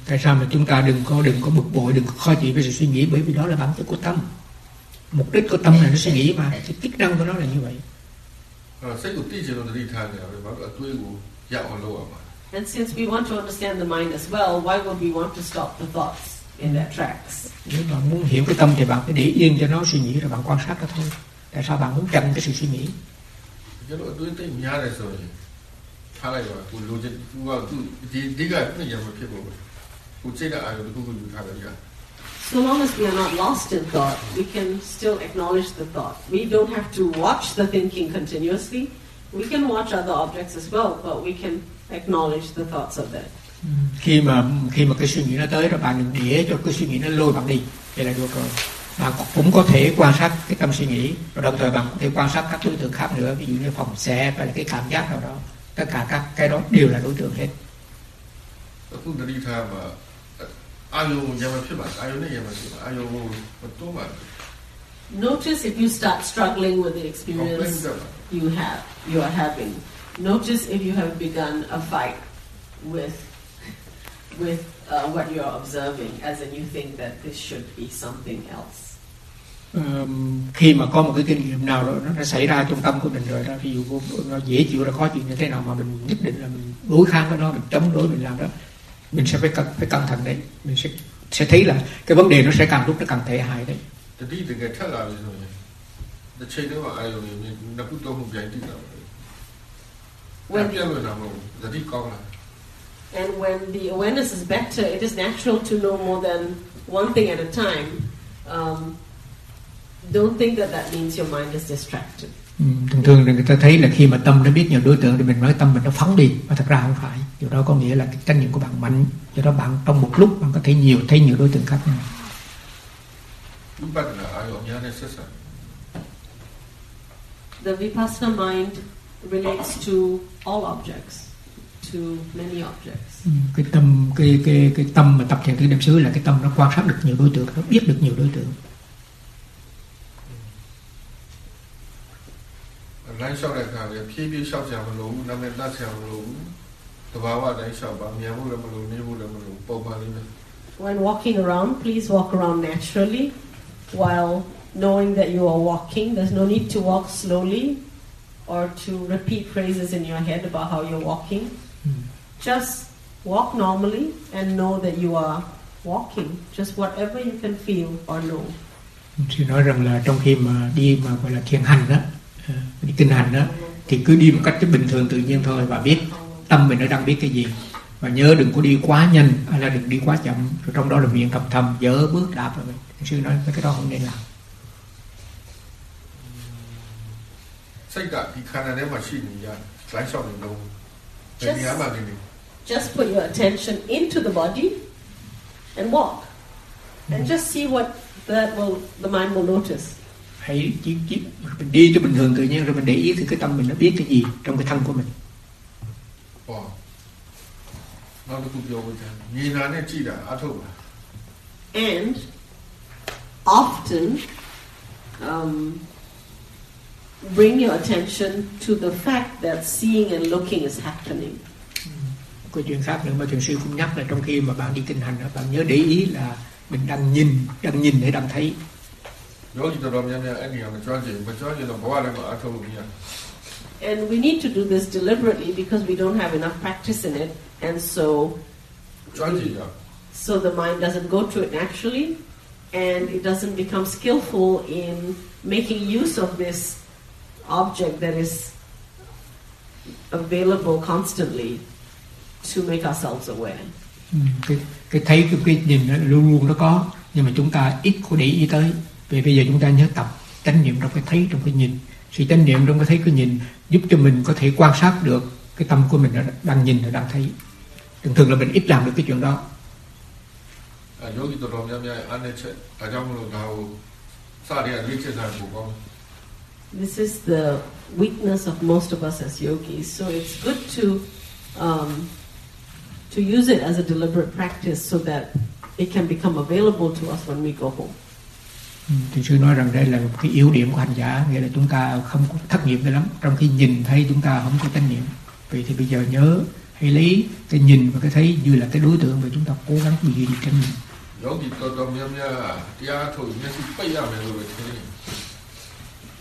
Tại sao mà chúng ta đừng có đừng có bực bội, đừng có khó chịu với sự suy nghĩ, bởi vì đó là bản chất của tâm. Mục đích của tâm là nó suy nghĩ mà, cái chức năng của nó là như vậy. And since we want to understand the mind as well, why would we want to stop the thoughts in their tracks? Nếu bạn muốn hiểu cái tâm thì bạn phải để yên cho nó suy nghĩ rồi bạn quan sát nó thôi. Tại sao bạn muốn tránh cái sự suy nghĩ? So long as we are not lost in thought, we can still acknowledge the thought. We don't have to watch the thinking continuously. We can watch other objects as well, but we can acknowledge the thoughts of that. Khi mà khi mà cái suy nghĩ nó tới rồi, bạn đừng để cho cái suy nghĩ nó lôi bạn đi. Vậy là được rồi. Bạn cũng có thể quan sát cái tâm suy nghĩ, rồi đồng thời bạn có thể quan sát các đối tượng khác nữa, ví dụ như phòng xe hay là cái cảm giác nào đó, tất cả các cái đó đều là đối tượng hết. Notice if you start struggling with the experience you have, you are having. Notice if you have begun a fight with with Uh, what you're observing, as in you think that this should be something else. Um, khi mà có một cái kinh nghiệm nào đó nó đã xảy ra trong tâm của mình rồi đó, ví dụ nó dễ chịu là khó chịu như thế nào mà mình nhất định là mình đối kháng với nó, mình chống đối, mình làm đó, mình sẽ phải cẩn phải cẩn thận đấy, mình sẽ sẽ thấy là cái vấn đề nó sẽ càng lúc nó càng tệ hại đấy. When, And when the awareness is better, it is natural to know more than one thing at a time. Um, don't think that that means your mind is distracted. Ừ, thường thường người ta thấy là khi mà tâm nó biết nhiều đối tượng thì mình nói tâm mình nó phóng đi, mà thật ra không phải. Điều đó có nghĩa là cái chánh niệm của bạn mạnh, do đó bạn trong một lúc bạn có thể nhiều thấy nhiều đối tượng khác nhau. The Vipassana mind relates to all objects, to many objects. Cái tâm, cái cái cái tâm mà tập thiền tứ niệm xứ là cái tâm nó quan sát được nhiều đối tượng, nó biết được nhiều đối tượng. Lái sau này cả việc khi đi sau chèo mà lú, năm em ta chèo mà lú, tụi bà vào đấy chèo bà mía mua là mà lú, ní mua là mà lú, bông bà đi này. When walking around, please walk around naturally, while knowing that you are walking. There's no need to walk slowly or to repeat phrases in your head about how you're walking. Mm. Just walk normally and know that you are walking. Just whatever you can feel or know. Chị nói rằng là trong khi mà đi mà gọi là thiền hành đó, đi kinh hành đó, thì cứ đi một cách bình thường tự nhiên thôi và biết tâm mình nó đang biết cái gì. Và nhớ đừng có đi quá nhanh hay là đừng đi quá chậm. Rồi trong đó là miệng thầm thầm, dỡ bước đạp rồi. Sư nói cái đó không nên làm. Just, just put your attention into the body and walk. And just see what that will, the mind will notice. Hãy chỉ, chỉ đi cho bình thường tự nhiên rồi mình để ý thì cái tâm mình nó biết cái gì trong cái thân của mình. Wow. And often um, bring your attention to the fact that seeing and looking is happening. Cái chuyện khác nữa mà thiền sư cũng nhắc là trong khi mà bạn đi kinh hành, bạn nhớ để ý là mình đang nhìn, đang nhìn để đang thấy. And we need to do this deliberately because we don't have enough practice in it, and so we, so the mind doesn't go to it naturally, and it doesn't become skillful in making use of this object that is available constantly to make ourselves aware. Cái cái thấy cái nhìn luôn luôn nó có, nhưng mà chúng ta ít có để ý tới. Vì bây giờ chúng ta nhớ tập chánh niệm trong cái thấy, trong cái nhìn. Sự chánh niệm trong cái thấy, cái nhìn giúp cho mình có thể quan sát được cái tâm của mình đang nhìn và đang thấy. Thường thường là mình ít làm được cái chuyện đó. This is the weakness of most of us as yogis. So it's good to um, to use it as a deliberate practice so that it can become available to us when we go home. Thì sư nói rằng đây là một cái yếu điểm của hành giả, nghĩa là chúng ta không có thất niệm lắm, trong khi nhìn thấy chúng ta không có chánh niệm. Vậy thì bây giờ nhớ hãy lấy cái nhìn và cái thấy như là cái đối tượng, và chúng ta cố gắng duy trì chánh niệm.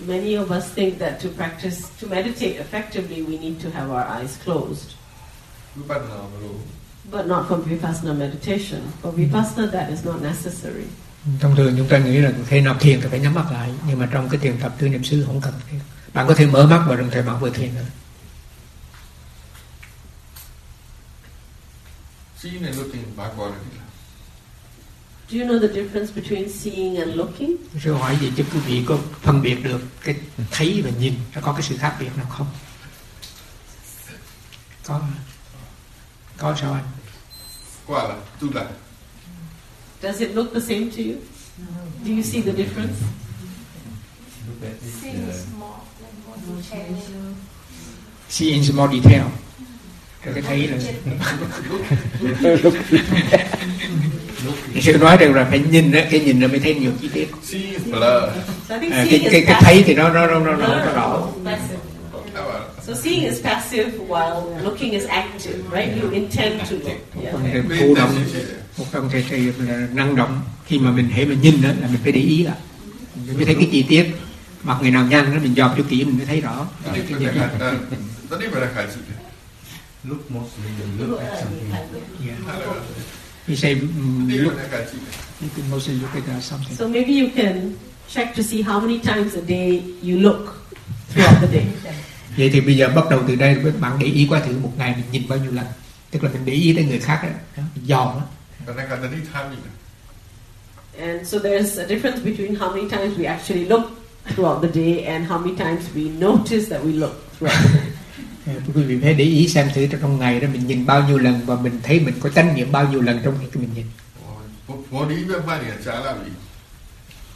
Many of us think that to practice, to meditate effectively, we need to have our eyes closed. But not for Vipassana meditation. For Vipassana, that is not necessary. Thông thường chúng ta nghĩ là khi nạp thiền thì phải nhắm mắt lại, nhưng mà trong cái thiền tập tứ niệm xứ không cần. Bạn có thể mở mắt và đồng thời bạn vừa thiền nữa. Do you know the difference between seeing and looking? Rồi hỏi gì chứ quý vị có phân biệt được cái thấy và nhìn nó có cái sự khác biệt nào không? Có, có sao anh? Qua là tu là. Does it look the same to you? No. Do you see the difference? Seeing is more, like more detail. Seeing is more detail. Sư nói rằng là phải nhìn á, cái nhìn là mới thấy nhiều chi tiết. Cái cái thấy thì nó nó nó nó nó rõ. So seeing is passive while looking is active, right? You intend to look. Yeah. Một trong cái cái năng động khi mà mình hễ mình nhìn đó là mình phải để ý là mình mới thấy cái chi tiết, mặt người nào nhăn đó mình dòm cho kỹ mình mới thấy rõ. Look mostly look at something. You say look. You can mostly look at something. So maybe you can check to see how many times a day you look throughout the day. Vậy thì bây giờ bắt đầu từ đây bạn để ý qua thử một ngày mình nhìn bao nhiêu lần. Tức là mình để ý đến người khác đó, giàu lắm. And so there's a difference between how many times we actually look throughout the day and how many times we notice that we look throughout the day. Quý vị hãy để ý xem thử trong ngày đó mình nhìn bao nhiêu lần và mình thấy mình có trách nhiệm bao nhiêu lần trong khi mình nhìn.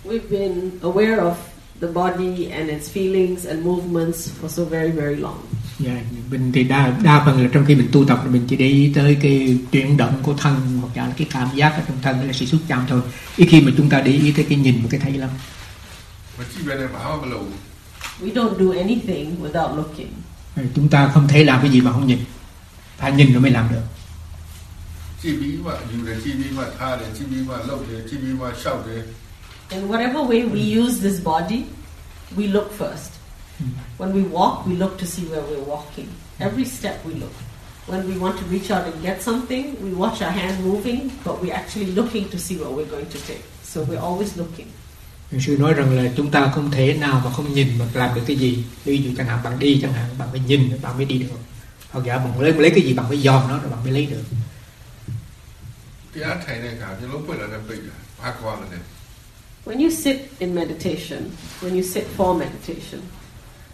We've been aware of the body and its feelings and movements for so very very long. Yeah, mình thì đa đa phần là trong khi mình tu tập thì mình chỉ để ý tới cái chuyển động của thân hoặc là cái cảm giác ở trong thân là sự xúc chạm thôi. Ít khi mà chúng ta để ý tới cái nhìn và cái thấy lắm. We don't do anything without looking. Chúng ta không thể làm cái gì mà không nhìn, phải nhìn rồi mới làm được. In whatever way we use this body, we look first. When we walk, we look to see where we're walking. Every step we look. When we want to reach out and get something, we watch our hand moving, but we're actually looking to see what we're going to take. So we're always looking. Sư nói rằng là chúng ta không thể nào mà không nhìn mà làm được cái gì. Ví dụ chẳng hạn bạn đi chẳng hạn, bạn phải nhìn bạn mới đi được. Hoặc giả bạn lấy lấy cái gì bạn phải dòm nó rồi bạn mới lấy được. When you sit in meditation, when you sit for meditation,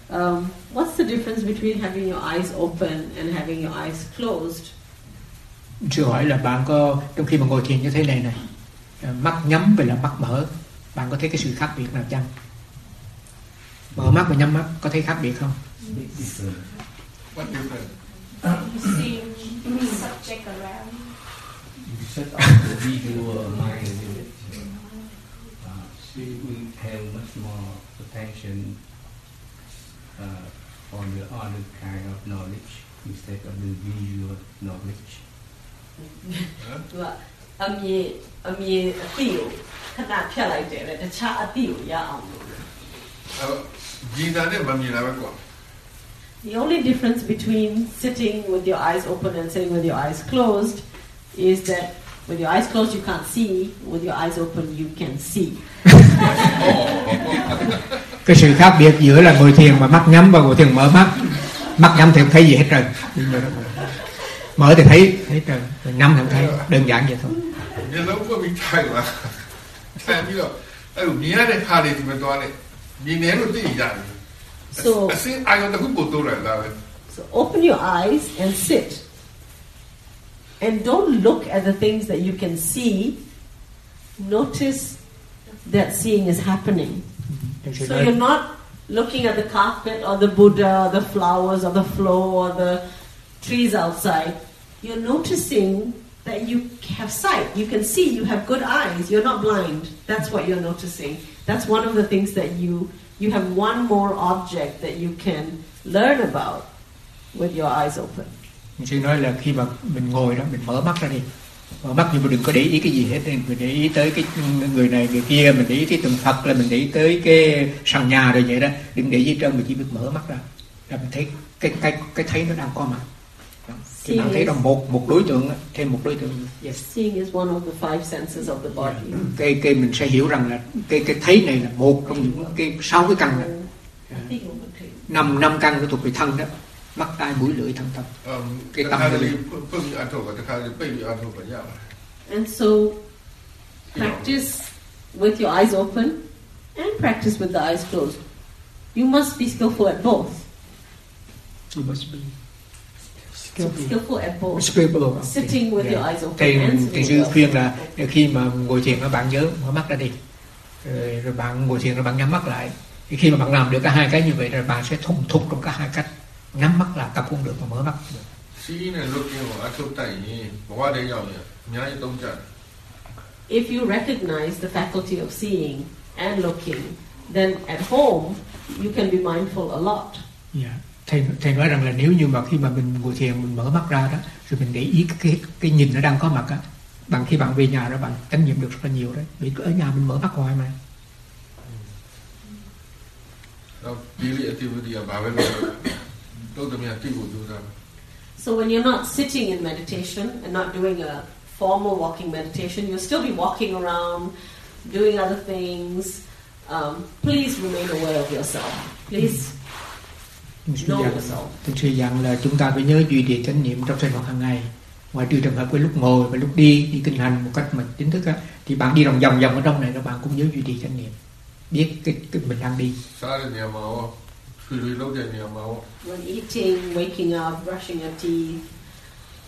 um, what's the difference between having your eyes open and having your eyes closed? Sư hỏi là bạn có trong khi mà ngồi thiền như thế này này, mắt nhắm với là mắt mở. Bạn có thấy cái sự khác biệt nào chăng? Mở mắt và nhắm mắt có thấy khác biệt không? The only difference between sitting with your eyes open and sitting with your eyes closed is that with your eyes closed you can't see, with your eyes open you can see. Cái sự khác biệt giữa là ngồi thiền mà mắt nhắm và ngồi thiền mở mắt. Mắt nhắm thì không thấy gì hết trơn. Mở thì thấy thấy trơn, rồi nhắm thì không thấy, đơn giản vậy thôi. So, so open your eyes and sit. And don't look at the things that you can see. Notice that seeing is happening. So you're not looking at the carpet or the Buddha or the flowers or the floor or the trees outside. You're noticing that you have sight, you can see, you have good eyes, you're not blind. That's what you're noticing. That's one of the things that you you have one more object that you can learn about with your eyes open. Mình chỉ nói là khi mà mình ngồi đó, mình mở mắt ra đi. Mở mắt nhưng mà đừng có để ý cái gì hết, mình để ý tới cái người này, người kia, mình để ý tới tượng Phật, là mình để ý tới cái sàn nhà rồi vậy đó. Đừng để ý trơn, mình chỉ biết mở mắt ra. Là mình thấy cái cái cái thấy nó đang có mặt. Seeing is, một, một đối tượng, thêm một đối tượng. Yes. Seeing is one of the five senses of the body. Cái cái mình sẽ hiểu rằng là cái cái thấy này là một trong những cái sáu cái căn này. Uh, năm năm căn nó thuộc về thân đó, mắt tai mũi lưỡi thân tâm. Cái tâm này. And so practice with your eyes open and practice with the eyes closed. You must be skillful at both. You must be. Skillful at both. Skillful. Sitting with yeah. your eyes open. Thì, thì sư khuyên là khi mà ngồi thiền bạn nhớ mở mắt ra đi, rồi, rồi bạn ngồi thiền rồi bạn nhắm mắt lại. Thì khi mà bạn làm được cả hai cái như vậy rồi bạn sẽ thông thục trong cả hai cách. Nhắm mắt là tập không được mà mở mắt được. If you recognize the faculty of seeing and looking, then at home you can be mindful a lot. Yeah. Thầy, thầy nói rằng là nếu như mà khi mà mình ngồi thiền mình mở mắt ra đó rồi mình để ý cái cái, cái nhìn nó đang có mặt á, bằng khi bạn về nhà đó bạn trải nghiệm được rất là nhiều đấy, vì ở nhà mình mở mắt hoài mà. So when you're not sitting in meditation and not doing a formal walking meditation, you'll still be walking around, doing other things. Um, please remain aware of yourself. Please. Thầy sư dặn là chúng ta phải nhớ duy trì chánh niệm trong sinh hoạt hàng ngày. Ngoài trừ trường hợp cái lúc ngồi và lúc đi, đi kinh hành một cách mà chính thức á, thì bạn đi vòng vòng vòng ở trong này là bạn cũng nhớ duy trì chánh niệm, biết cái, cái mình đang đi. When eating, waking up, brushing your teeth,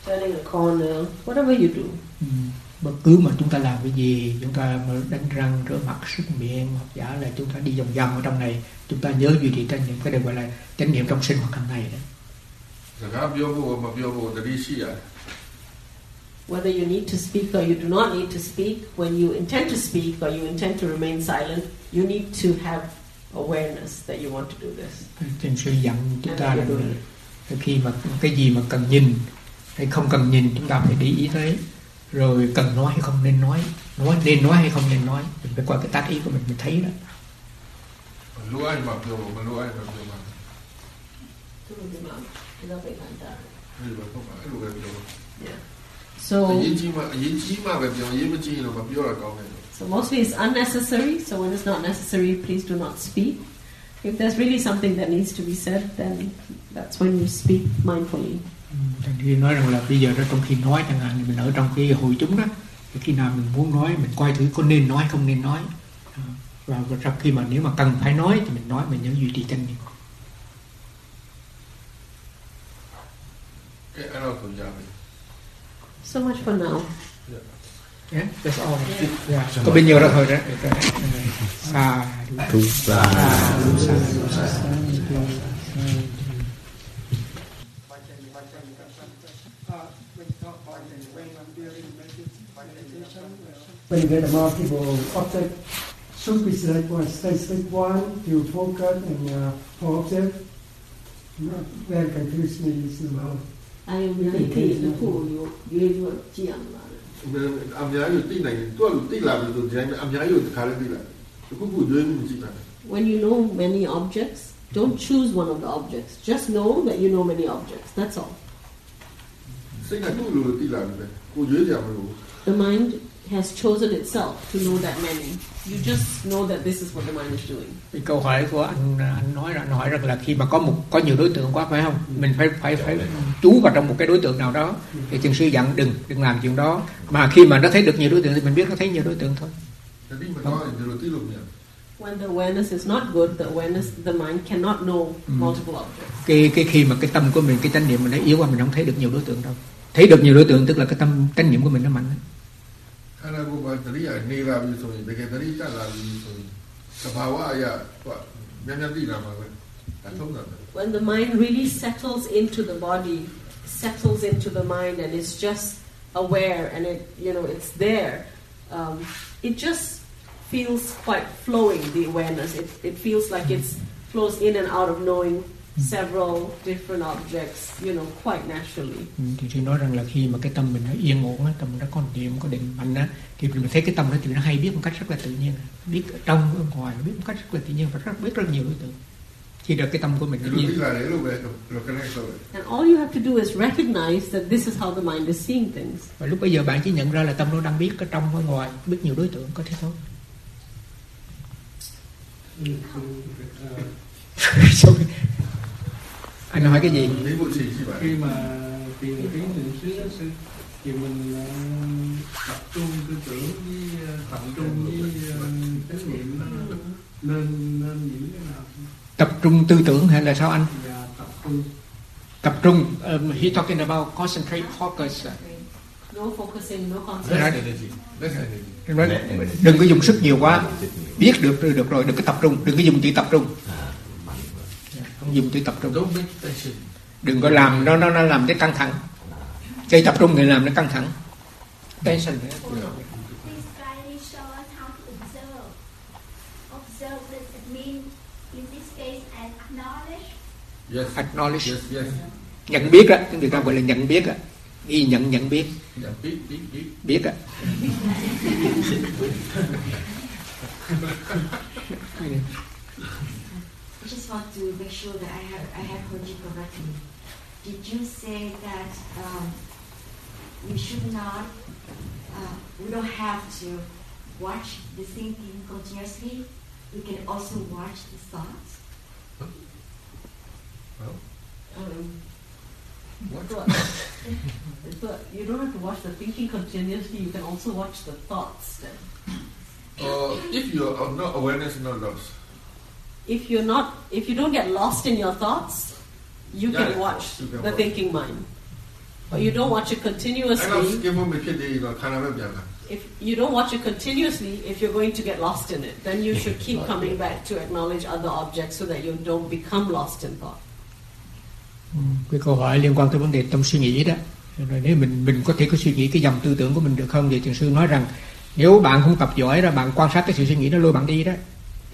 turning a corner, whatever you do. Mm. Bất cứ mà chúng ta làm cái gì, chúng ta đánh răng, rửa mặt, súc miệng, hoặc giả là chúng ta đi vòng vòng ở trong này, chúng ta nhớ duy trì chánh niệm, cái điều gọi là chánh niệm trong sinh hoạt hàng ngày đó. Whether you need to speak or you do not need to speak, when you intend to speak or you intend to remain silent, you need to have awareness that you want to do this. Trên sư dặn chúng ta là khi mà cái gì mà cần nhìn hay không cần nhìn, chúng ta phải để ý tới. Rồi cần nói hay không nên nói, nói nên nói hay không nên nói, mình phải coi cái tác ý của mình, mình thấy đó. Yeah. So, so mostly it's unnecessary, so when it's not necessary, please do not speak. If there's really something that needs to be said, then that's when you speak mindfully. Thành Duy nói rằng là bây giờ đó, trong khi nói chẳng hạn mình ở trong cái hội chúng đó, khi nào mình muốn nói mình coi thử có nên nói không nên nói, và trong khi mà nếu mà cần phải nói thì mình nói, mình nhớ duy trì chánh niệm. So much for now. Yeah, that's all. Yeah. Có bên nhiều rồi thôi đó. Sa du sa du sa du sa When you get more people object, should be select one, stay sleep one, to focus and uh, for object. Very confusing is now. I am really the poor you you are young. When you know many objects, don't choose one of the objects. Just know that you know many objects. That's all. The mind has chosen itself to know that many. You just know that this is what the mind is doing. Cái câu hỏi của anh, anh nói anh hỏi rằng là khi mà có một có nhiều đối tượng quá phải không? Mình phải phải phải chú vào trong một cái đối tượng nào đó. Thì thiền sư dặn đừng đừng làm chuyện đó. Mà khi mà nó thấy được nhiều đối tượng thì mình biết nó thấy nhiều đối tượng thôi. When the awareness is not good, the awareness the mind cannot know multiple objects. Cái cái khi mà cái tâm của mình, cái chánh niệm mình nó yếu quá, mình không thấy được nhiều đối tượng đâu. Thấy được nhiều đối tượng tức là cái tâm chánh niệm của mình nó mạnh. When the mind really settles into the body, settles into the mind and is just aware and it, you know, it's there, um, it just feels quite flowing, the awareness. It, it feels like it flows in and out of knowing several different objects, you know, quite naturally. Thì chỉ nói rằng là khi mà cái tâm mình nó yên ổn, tâm nó có niệm, có định mạnh á, thì mình thấy cái tâm nó thì nó hay biết một cách rất là tự nhiên, biết ở trong ở ngoài, biết một cách rất là tự nhiên và rất biết rất nhiều đối tượng. Khi được cái tâm của mình nó yên. And all you have to do is recognize that this is how the mind is seeing things. Và lúc bây giờ bạn chỉ nhận ra là tâm nó đang biết ở trong ở ngoài, biết nhiều đối tượng, có thế thôi. Anh hỏi cái gì? Khi mà tìm kiếm thiền sư thì mình tập trung tư tưởng với tập trung với chánh niệm nên nên những cái nào? Tập trung tư tưởng hay là sao anh? Dạ, tập trung. Tập trung. Um, he talking about concentrate, focus. No focusing, no concentration. Đừng có dùng sức nhiều quá. Biết được rồi, được rồi, đừng có tập trung, đừng có dùng chữ tập trung. Không dùng chữ tập trung. Đừng có làm nó nó nó làm cái căng thẳng. Cái tập trung người làm nó căng thẳng. Tension. Yes, acknowledge. Yes, yes. Nhận biết đó, tiếng Việt Nam gọi là nhận biết đó. Ghi nhận nhận biết. Nhận biết biết biết biết đó. I just want to make sure that I have I have heard you correctly. Did you say that um, we should not, uh, we don't have to watch the same thing continuously? We can also watch the thoughts. Well, um, what? So you don't have to watch the thinking continuously, you can also watch the thoughts then. Uh, if you are not awareness, not lost. If you're not, if you don't get lost in your thoughts, you yeah, can watch you can the watch. thinking mind. But you don't watch it continuously. If you don't watch it continuously, if you're going to get lost in it, then you should keep coming back to acknowledge other objects so that you don't become lost in thought. Cái câu hỏi liên quan tới vấn đề tâm suy nghĩ đó. Rồi nếu mình mình có thể có suy nghĩ cái dòng tư tưởng của mình được không? Thì thiền sư nói rằng nếu bạn không tập giỏi ra, bạn quan sát cái sự suy nghĩ nó lôi bạn đi đó.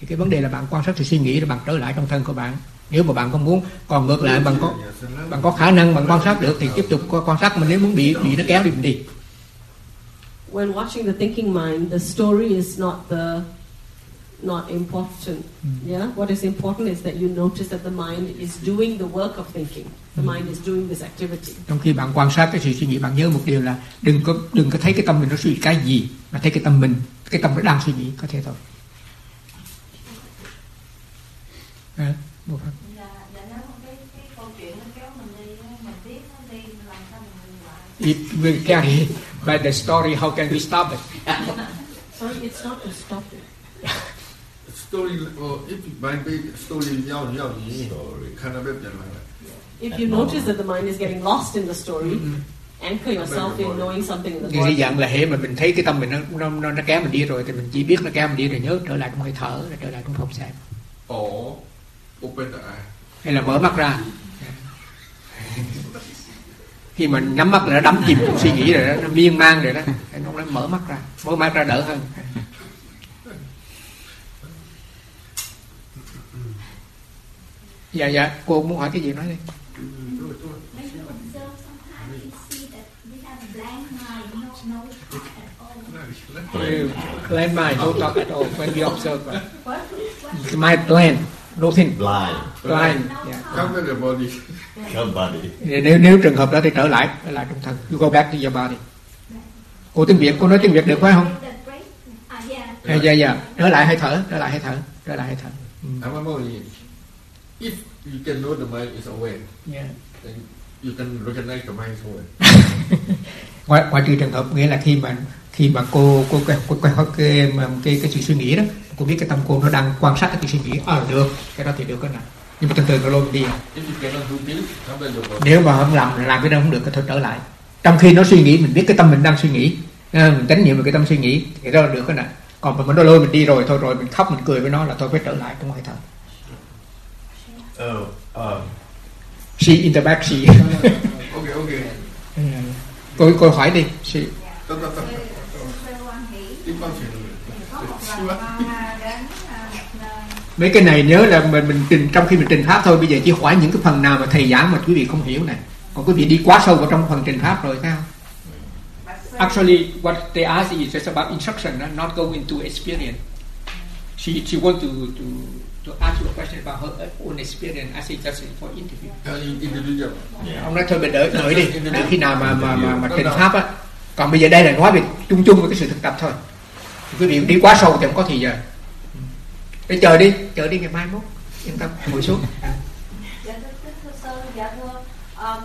Thì cái vấn đề là bạn quan sát sự suy nghĩ rồi bạn trở lại trong thân của bạn. Nếu mà bạn không muốn, còn ngược lại bạn có bạn có khả năng bạn quan sát được thì tiếp tục quan sát, mình nếu muốn bị bị nó kéo đi mình đi. When watching the thinking mind, the story is not the not important. Yeah, what is important is that you notice that the mind is doing the work of thinking. The mind is doing this activity. Trong khi bạn quan sát cái sự suy nghĩ, bạn nhớ một điều là đừng có đừng có thấy cái tâm mình nó suy nghĩ cái gì, mà thấy cái tâm mình, cái tâm nó đang suy nghĩ có thể thôi. À. Là, để nói một cái, cái câu chuyện nó kéo mình đi, mình biết nó đi, làm sao mình lại. It will carry by the story, how can we stop it? Sorry, it's not to stop it. Story, or if mind be story, yao yao ni, kind of like that. If you notice that the mind is getting lost in the story, mm-hmm. anchor yourself in knowing something in the story. Cái dạng là hễ mà mình thấy cái tâm mình nó nó nó kéo mình đi rồi thì mình chỉ biết nó kéo mình đi rồi nhớ trở lại trong hơi thở, rồi trở lại trong phòng xem. Ồ. Open the eye. Hay là mở mắt ra. Khi mình nhắm mắt là nó đắm chìm trong suy nghĩ rồi đó, nó miên man rồi đó. Nó nói mở mắt ra, mở mắt ra đỡ hơn. Dạ dạ, cô muốn hỏi cái gì nói đi. Plan mind, no talk at all when we observe. My plan. Nothing. Blind. Blind. Yeah. Come to the body. Come body. Nếu nếu trường hợp đó thì trở lại, trở lại trong thân. You go back to your body. Cô tiếng Việt, cô nói tiếng Việt được phải không? Dạ dạ dạ. Trở lại hơi thở, trở lại hơi thở, trở lại hơi thở. Cảm ơn. If you can know the mind is aware, yeah. then you can recognize the mind is aware. Ngoài ngoài trừ trường hợp nghĩa là khi mà khi mà cô cô cái cái cái sự suy nghĩ đó. Cô biết cái tâm cô nó đang quan sát cái suy nghĩ, ờ à, được, cái đó thì được cái này. Nhưng mà từ từ nó lôi đi. Nếu mà không làm, làm cái đó không được thì thôi trở lại. Trong khi nó suy nghĩ, mình biết cái tâm mình đang suy nghĩ, à, mình tránh niệm về cái tâm suy nghĩ thì đó là được cái này. Còn mà nó lôi mình đi rồi, thôi rồi mình khóc mình cười với nó là thôi phải trở lại trong hơi thở. Oh, uh. She in the back, she. Okay, okay. Cô cô hỏi đi. She. Mấy cái này nhớ là mình mình trình trong khi mình trình pháp thôi, bây giờ chỉ hỏi những cái phần nào mà thầy giảng mà quý vị không hiểu này, còn quý vị đi quá sâu vào trong phần trình pháp rồi thấy không? Actually, what they ask is just about instruction, not going to experience. She she want to to to ask you a question about her own experience. I say just for interview. Yeah. Ông nói thôi mình đợi đợi đi, đợi khi nào mà mà mà, mà trình pháp á. Còn bây giờ đây là nói về chung chung với cái sự thực tập thôi. Quý vị đi quá sâu thì không có thì giờ. Để chờ đi, chờ đi ngày mai mốt. Yên tâm, ngồi xuống. Dạ thưa sư, dạ thưa.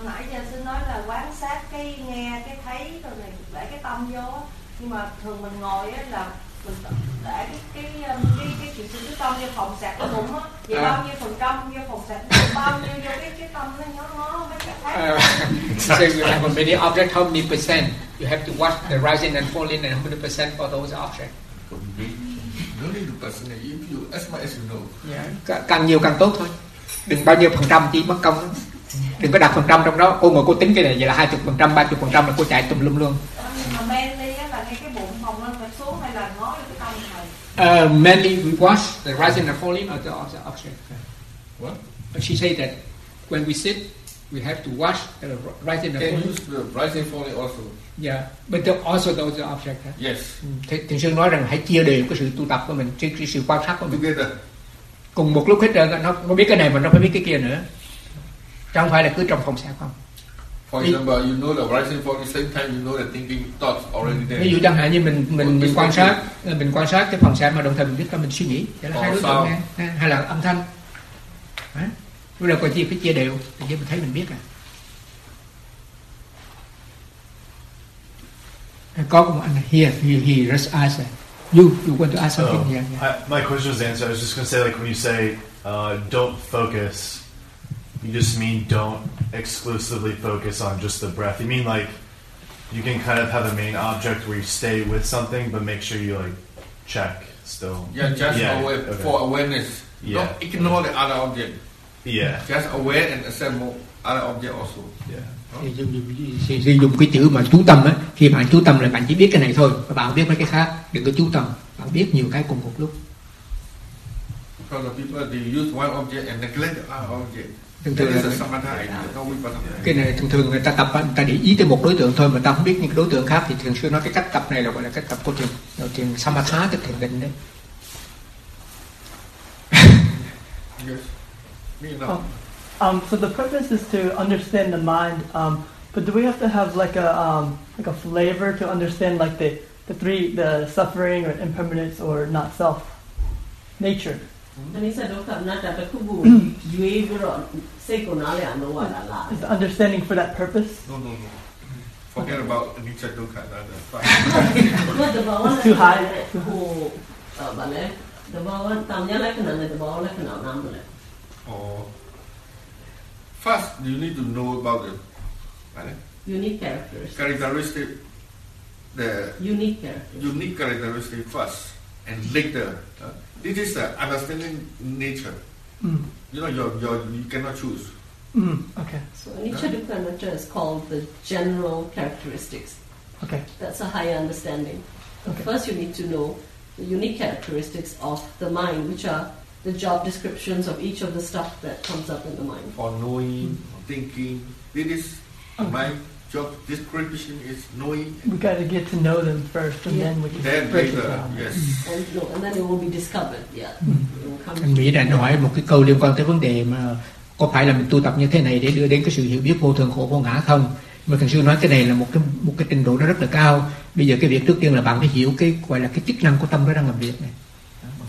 Nãy giờ sư nói là quan sát cái nghe, cái thấy rồi này để cái tâm vô. Nhưng mà thường mình ngồi là mình để cái cái cái chuyện sự cái tâm vô phòng sạc của bụng á. Vậy bao nhiêu phần trăm vô phòng sạc, bao nhiêu vô cái cái tâm nó nhớ ngó mấy cái thấy. So you have a many object, how many percent? You have to watch the rising and falling and how many percent for those objects. If you, as much as you know. Yeah. Càng nhiều càng tốt thôi. Đừng bao nhiêu phần trăm chỉ mất công. Đừng có đặt phần trăm trong đó. Cô ngồi cô tính cái này vậy là hai mươi phần trăm, ba mươi phần trăm là cô chạy tùm lum luôn. Uh, mainly we watch the rising and falling of the, of the object. What? But she said that when we sit, we have to watch the rising and falling. Can use the rising and falling also. Yeah, but also those objects. Huh? Yes. Thiền sư nói rằng hãy chia đều cái sự tu tập của mình, cái sự quan sát của mình. Together. Cùng một lúc hết rồi, nó, nó biết cái này mà nó phải biết cái kia nữa. Chứ không phải là cứ trong phòng sao không. For example, you know the rising and falling, same time you know the thinking thoughts already there. Ví dụ chẳng hạn như mình mình, mình quan sát, mình quan sát cái phòng sao mà đồng thời mình biết là mình suy nghĩ, đó là hai đối tượng nghe, hay là âm thanh. Hả? Bây giờ còn chia phải chia đều, để mình thấy mình biết à. God here, he, he just asked, you, you want to ask something oh, here? Yeah. I, my question was answered. I was just going to say, like, when you say uh, don't focus, you just mean don't exclusively focus on just the breath. You mean, like, you can kind of have a main object where you stay with something, but make sure you, like, check still. Yeah, just yeah, aware, okay. for awareness. Yeah. Don't ignore yeah. the other object. Yeah. Just aware and accept more other object also. Yeah. Thì sử dụng cái chữ mà chú tâm á, khi bạn chú tâm là bạn chỉ biết cái này thôi, và bạn không biết mấy cái khác, đừng có chú tâm, bạn biết nhiều cái cùng một lúc. Thường thường cái này thường thường người ta tập, người ta để ý tới một đối tượng thôi mà ta không biết những đối tượng khác, thì thường xuyên nói cái cách tập này là gọi là cách tập của thiền, đầu tiên Samatha tức thiền định đấy. Oh. Um, so the purpose is to understand the mind, um, but do we have to have like a um, like a flavor to understand like the, the three the suffering or impermanence or not self nature? Is the understanding for that purpose? No, no, no. Forget about anicca dukkha. It's too high. Oh. First, you need to know about the right? unique characteristics. Characteristic, the unique characteristics. Unique characteristic first, and later. Uh, this is the understanding nature. Mm. You know, your your you cannot choose. Mm. Okay. So, anicca dukkha anatta is called the general characteristics. Okay. That's a higher understanding. Okay. First, you need to know the unique characteristics of the mind, which are the job descriptions of each of the stuff that comes up in the mind. For knowing, thinking, this is okay. My job description is knowing. We got to get to know them first, and yeah. then we can then break later, it down. Yes. And, no, and then it will be discovered. Yeah. Mm. Anh Mỹ đã nói một cái câu liên quan tới vấn đề mà có phải là mình tu tập như thế này để đưa đến cái sự hiểu biết vô thường khổ vô ngã không? Mà thầy sư nói cái này là một cái một cái trình độ nó rất là cao. Bây giờ cái việc trước tiên là bạn phải hiểu cái gọi là cái chức năng của tâm nó đang làm việc này.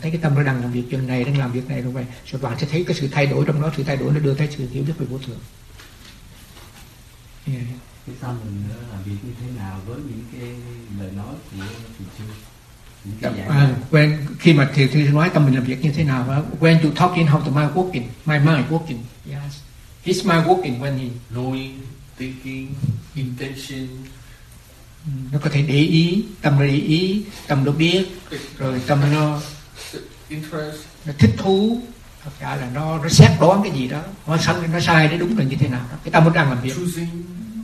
Thấy cái tâm nó đang làm việc chuyện này, đang làm việc này rồi vậy, rồi bạn sẽ thấy cái sự thay đổi trong đó, sự thay đổi nó đưa tới sự hiểu biết về vô thường. Yeah. Cái tâm mình làm việc như thế nào với những cái lời nói của thầy sư? À, when khi mà thầy sư nói tâm mình làm việc như thế nào, uh, when you talk in how the mind working, my mind working, yes, his mind working when he knowing, thinking, intention. Nó có thể để ý, tâm để ý, tâm nó biết, rồi tâm nó interest, nó thích thú, thật ra là nó nó xét đoán cái gì đó, nó sanh nó sai đấy đúng là như thế nào đó. Cái tâm nó đang làm việc,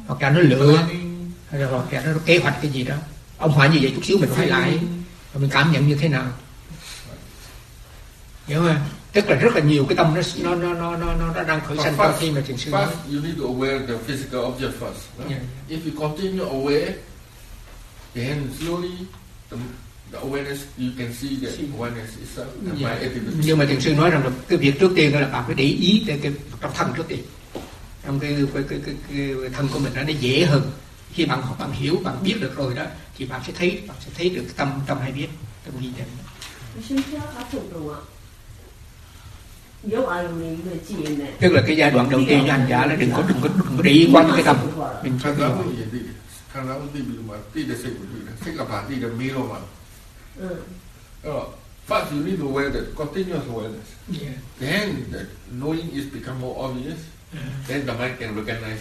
hoặc là nó lựa, rồi hoặc là nó kế hoạch cái gì đó. Ông hỏi như vậy chút xíu mình phải lại, và mình cảm nhận như thế nào, hiểu không? Tức là rất là nhiều cái tâm nó nó nó nó nó nó đang khởi sanh trong khi mà thiền sư nói. You need to aware the physical object first. Right? Yeah. If you continue aware, then slowly the the awareness, you can see the awareness itself. Yeah. Nhưng mà thiền sư nói rằng là cái việc trước tiên là bạn phải để ý tới cái trong thân trước đi, trong cái cái, cái, cái, cái thân của mình đó, nó dễ hơn. Khi bạn học, bạn hiểu, bạn biết được rồi đó, thì bạn sẽ thấy, bạn sẽ thấy được cái tâm tâm hay biết, tâm ghi nhận. Tức là cái giai đoạn đầu tiên cho hành giả là đừng có đừng có đừng có để ý quanh cái tâm mình. Mm. Oh, first you need to wear the continuous awareness. Yeah. Then the knowing is become more obvious. Yeah. Then the mind can recognize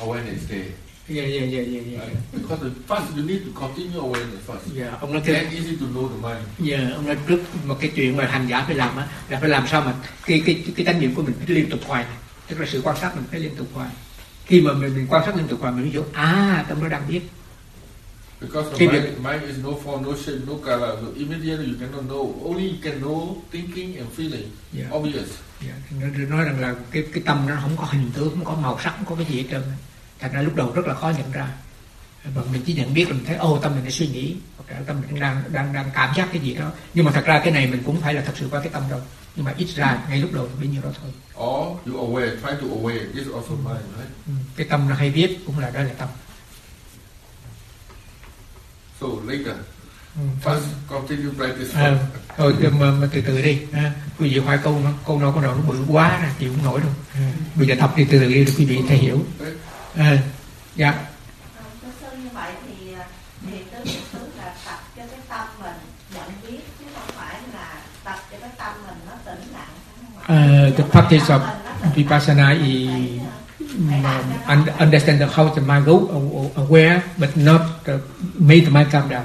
awareness there. Yeah, yeah, yeah, yeah, yeah. Right? Because the first you need to continue awareness first. Yeah, ông nói then easy to know the mind. Yeah, ông nói trước một cái chuyện mà hành giả phải làm á là phải làm sao mà cái cái cái tánh niệm của mình phải liên tục hoài, tức là sự quan sát mình phải liên tục hoài. Khi mà mình mình quan sát liên tục hoài mình mới hiểu à tâm nó đang biết. Because the mind, mind is no form, no shape, no color. So immediately you cannot know. Only you can know thinking and feeling. Yeah. Obvious. Yeah. Nó nói rằng là cái cái tâm nó không có hình tướng, không có màu sắc, không có cái gì hết trơn. Thành ra lúc đầu rất là khó nhận ra. Và mình chỉ nhận biết là mình thấy ô tâm mình đã suy nghĩ, hoặc là tâm mình đang đang đang cảm giác cái gì đó. Nhưng mà thật ra cái này mình cũng phải là thật sự qua cái tâm đâu. Nhưng mà ít ra ngay lúc đầu bấy nhiêu đó thôi. Or you aware, try to aware. This is also mind, right? Cái tâm nó hay biết cũng là đó là tâm. So later, first continue practice. À, thôi mà, mà từ từ đi. À, quý vị hỏi câu câu nói con đầu nó bự quá rồi, chịu không nổi đâu. À, bây giờ tập đi từ từ đi quý vị thấy hiểu. À, dạ. Sau như vậy thì thiền uh, the practice of Vipassana is um, understand how the mind goes aware, but not uh, make the mind calm down.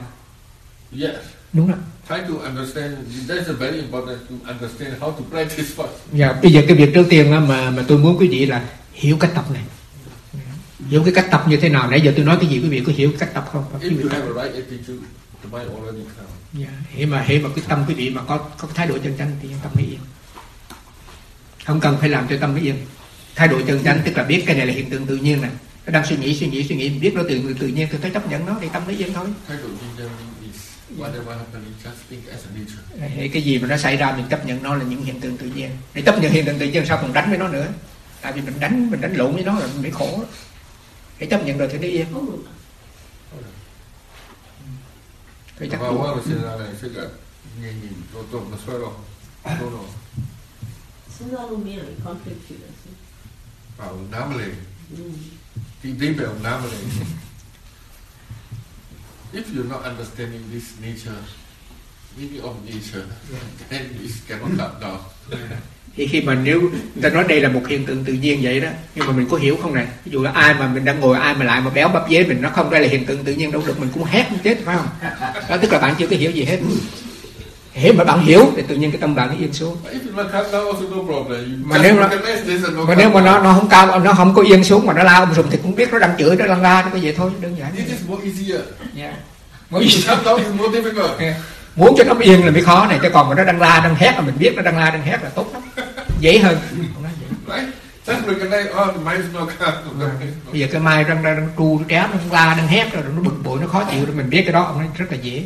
Yes. Đúng rồi. Try to understand, that's very important to understand how to practice first. Yeah, bây giờ cái việc trước tiên mà mà tôi muốn quý vị là hiểu cách tập này. Hiểu cái cách tập như thế nào, nãy giờ tôi nói cái gì quý vị có hiểu cách tập không? If you have a right attitude, the mind already calm. Yeah, hễ mà hễ mà cái tâm quý vị mà có có thái độ chân chánh thì tâm mới yên. Không cần phải làm cho tâm mới yên. Thái độ chân chánh tức là biết cái này là hiện tượng tự nhiên nè. Tôi đang suy nghĩ suy nghĩ suy nghĩ biết nó tự tự nhiên tôi phải chấp nhận nó thì tâm mới yên thôi. Thái độ chân chánh whatever happening, just think as a nature. Cái gì mà nó xảy ra mình chấp nhận nó là những hiện tượng tự nhiên. Để chấp nhận hiện tượng tự nhiên sao còn đánh với nó nữa? Tại vì mình đánh mình đánh lộn với nó là mình bị khổ. Để chấp nhận rồi thì nó yên. Cái chắc đúng. If you're not understanding this nature, meaning of nature, then it cannot calm down. Thì khi mà nếu người ta nói đây là một hiện tượng tự nhiên vậy đó, nhưng mà mình có hiểu không này? Ví dụ là ai mà mình đang ngồi ai mà lại mà béo bắp dế mình nó không đây là hiện tượng tự nhiên đâu được, mình cũng hét cũng chết phải không? Đó tức là bạn chưa có hiểu gì hết. Hiểu mà bạn hiểu thì tự nhiên cái tâm bạn nó yên xuống. Mà nếu nó mà nếu mà nó nó không cao nó không có yên xuống mà nó la um sùm thì cũng biết nó đang chửi nó đang la nó có vậy thôi đơn giản. Yeah. Yeah. Muốn cho nó yên là mới khó này, chứ còn mà nó đang la đang hét là mình biết nó đang la đang hét là tốt lắm, dễ hơn. Bây giờ cái mai đang đang tru tráo đang la đang hét rồi nó bực bội nó khó chịu rồi mình biết cái đó ông ấy rất là dễ.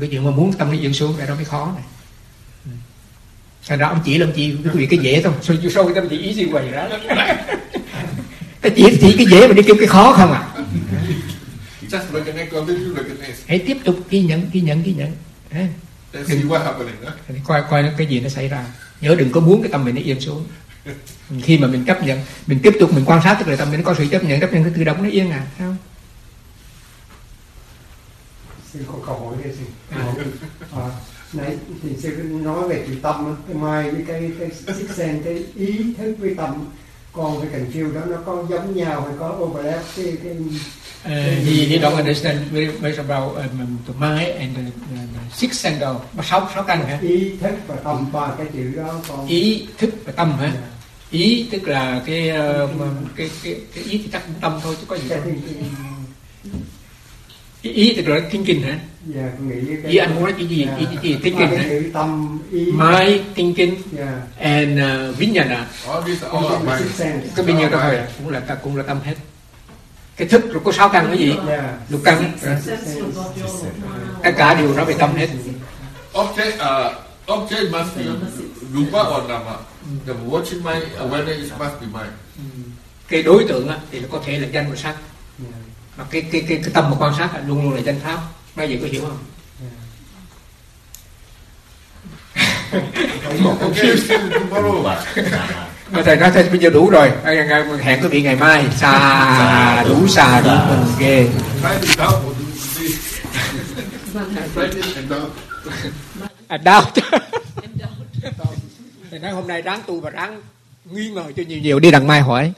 Cái chuyện mà muốn tâm nó yên xuống cái đó mới khó này. Thành ra ông chỉ làm chị quý vị cái dễ thôi. Sao sao cái tâm chỉ ý gì quầy đó. Cái chỉ chỉ cái dễ mà đi kêu cái khó không à? Hãy tiếp tục ghi nhận ghi nhận ghi nhận. Đừng coi coi cái gì nó xảy ra. Nhớ đừng có muốn cái tâm mình nó yên xuống. Khi mà mình chấp nhận, mình tiếp tục mình quan sát tức là tâm mình có sự chấp nhận, chấp nhận cái tự động nó yên à, không? Xin có câu hỏi đây xin. À, nãy thì sư nói về chữ tâm, cái mai với cái cái six sense, cái ý thức với tâm, còn cái cảnh chiêu đó nó có giống nhau hay có overlap cái cái. He he don't understand very much about um, the mind and the, the six sense đâu, sáu sáu căn hả? Ý thức và tâm ba cái chữ đó còn. Ý thức và tâm hả? Ý tức là cái uh, cái, cái cái ý thì chắc cũng tâm thôi chứ có gì đâu. Ý tức là thinking hả? Dạ, ý anh muốn nói cái gì? Yeah. Ý gì? Thinking hả? Tâm, ý. My thinking yeah. And uh, viññana. Cái viññana đó thôi, cũng là ta cũng là tâm hết. Cái thức rồi có sáu căn cái gì? Yeah. Lục căn. Tất cả đều nói về tâm hết. Object, uh, object must be rupa or nama. The watching mind, awareness must be mind. Cái đối tượng á thì nó có thể là danh và sắc. Mà cái cái cái, cái tâm mà quan sát là luôn luôn là danh pháp. Bây giờ có hiểu không? Mà thầy nói thầy bây giờ đủ rồi. Hẹn quý vị ngày mai. Xà đủ xà đủ mình ghê. Đau. Thầy nói hôm nay ráng tu và ráng nghi ngờ cho nhiều nhiều đi đằng mai hỏi.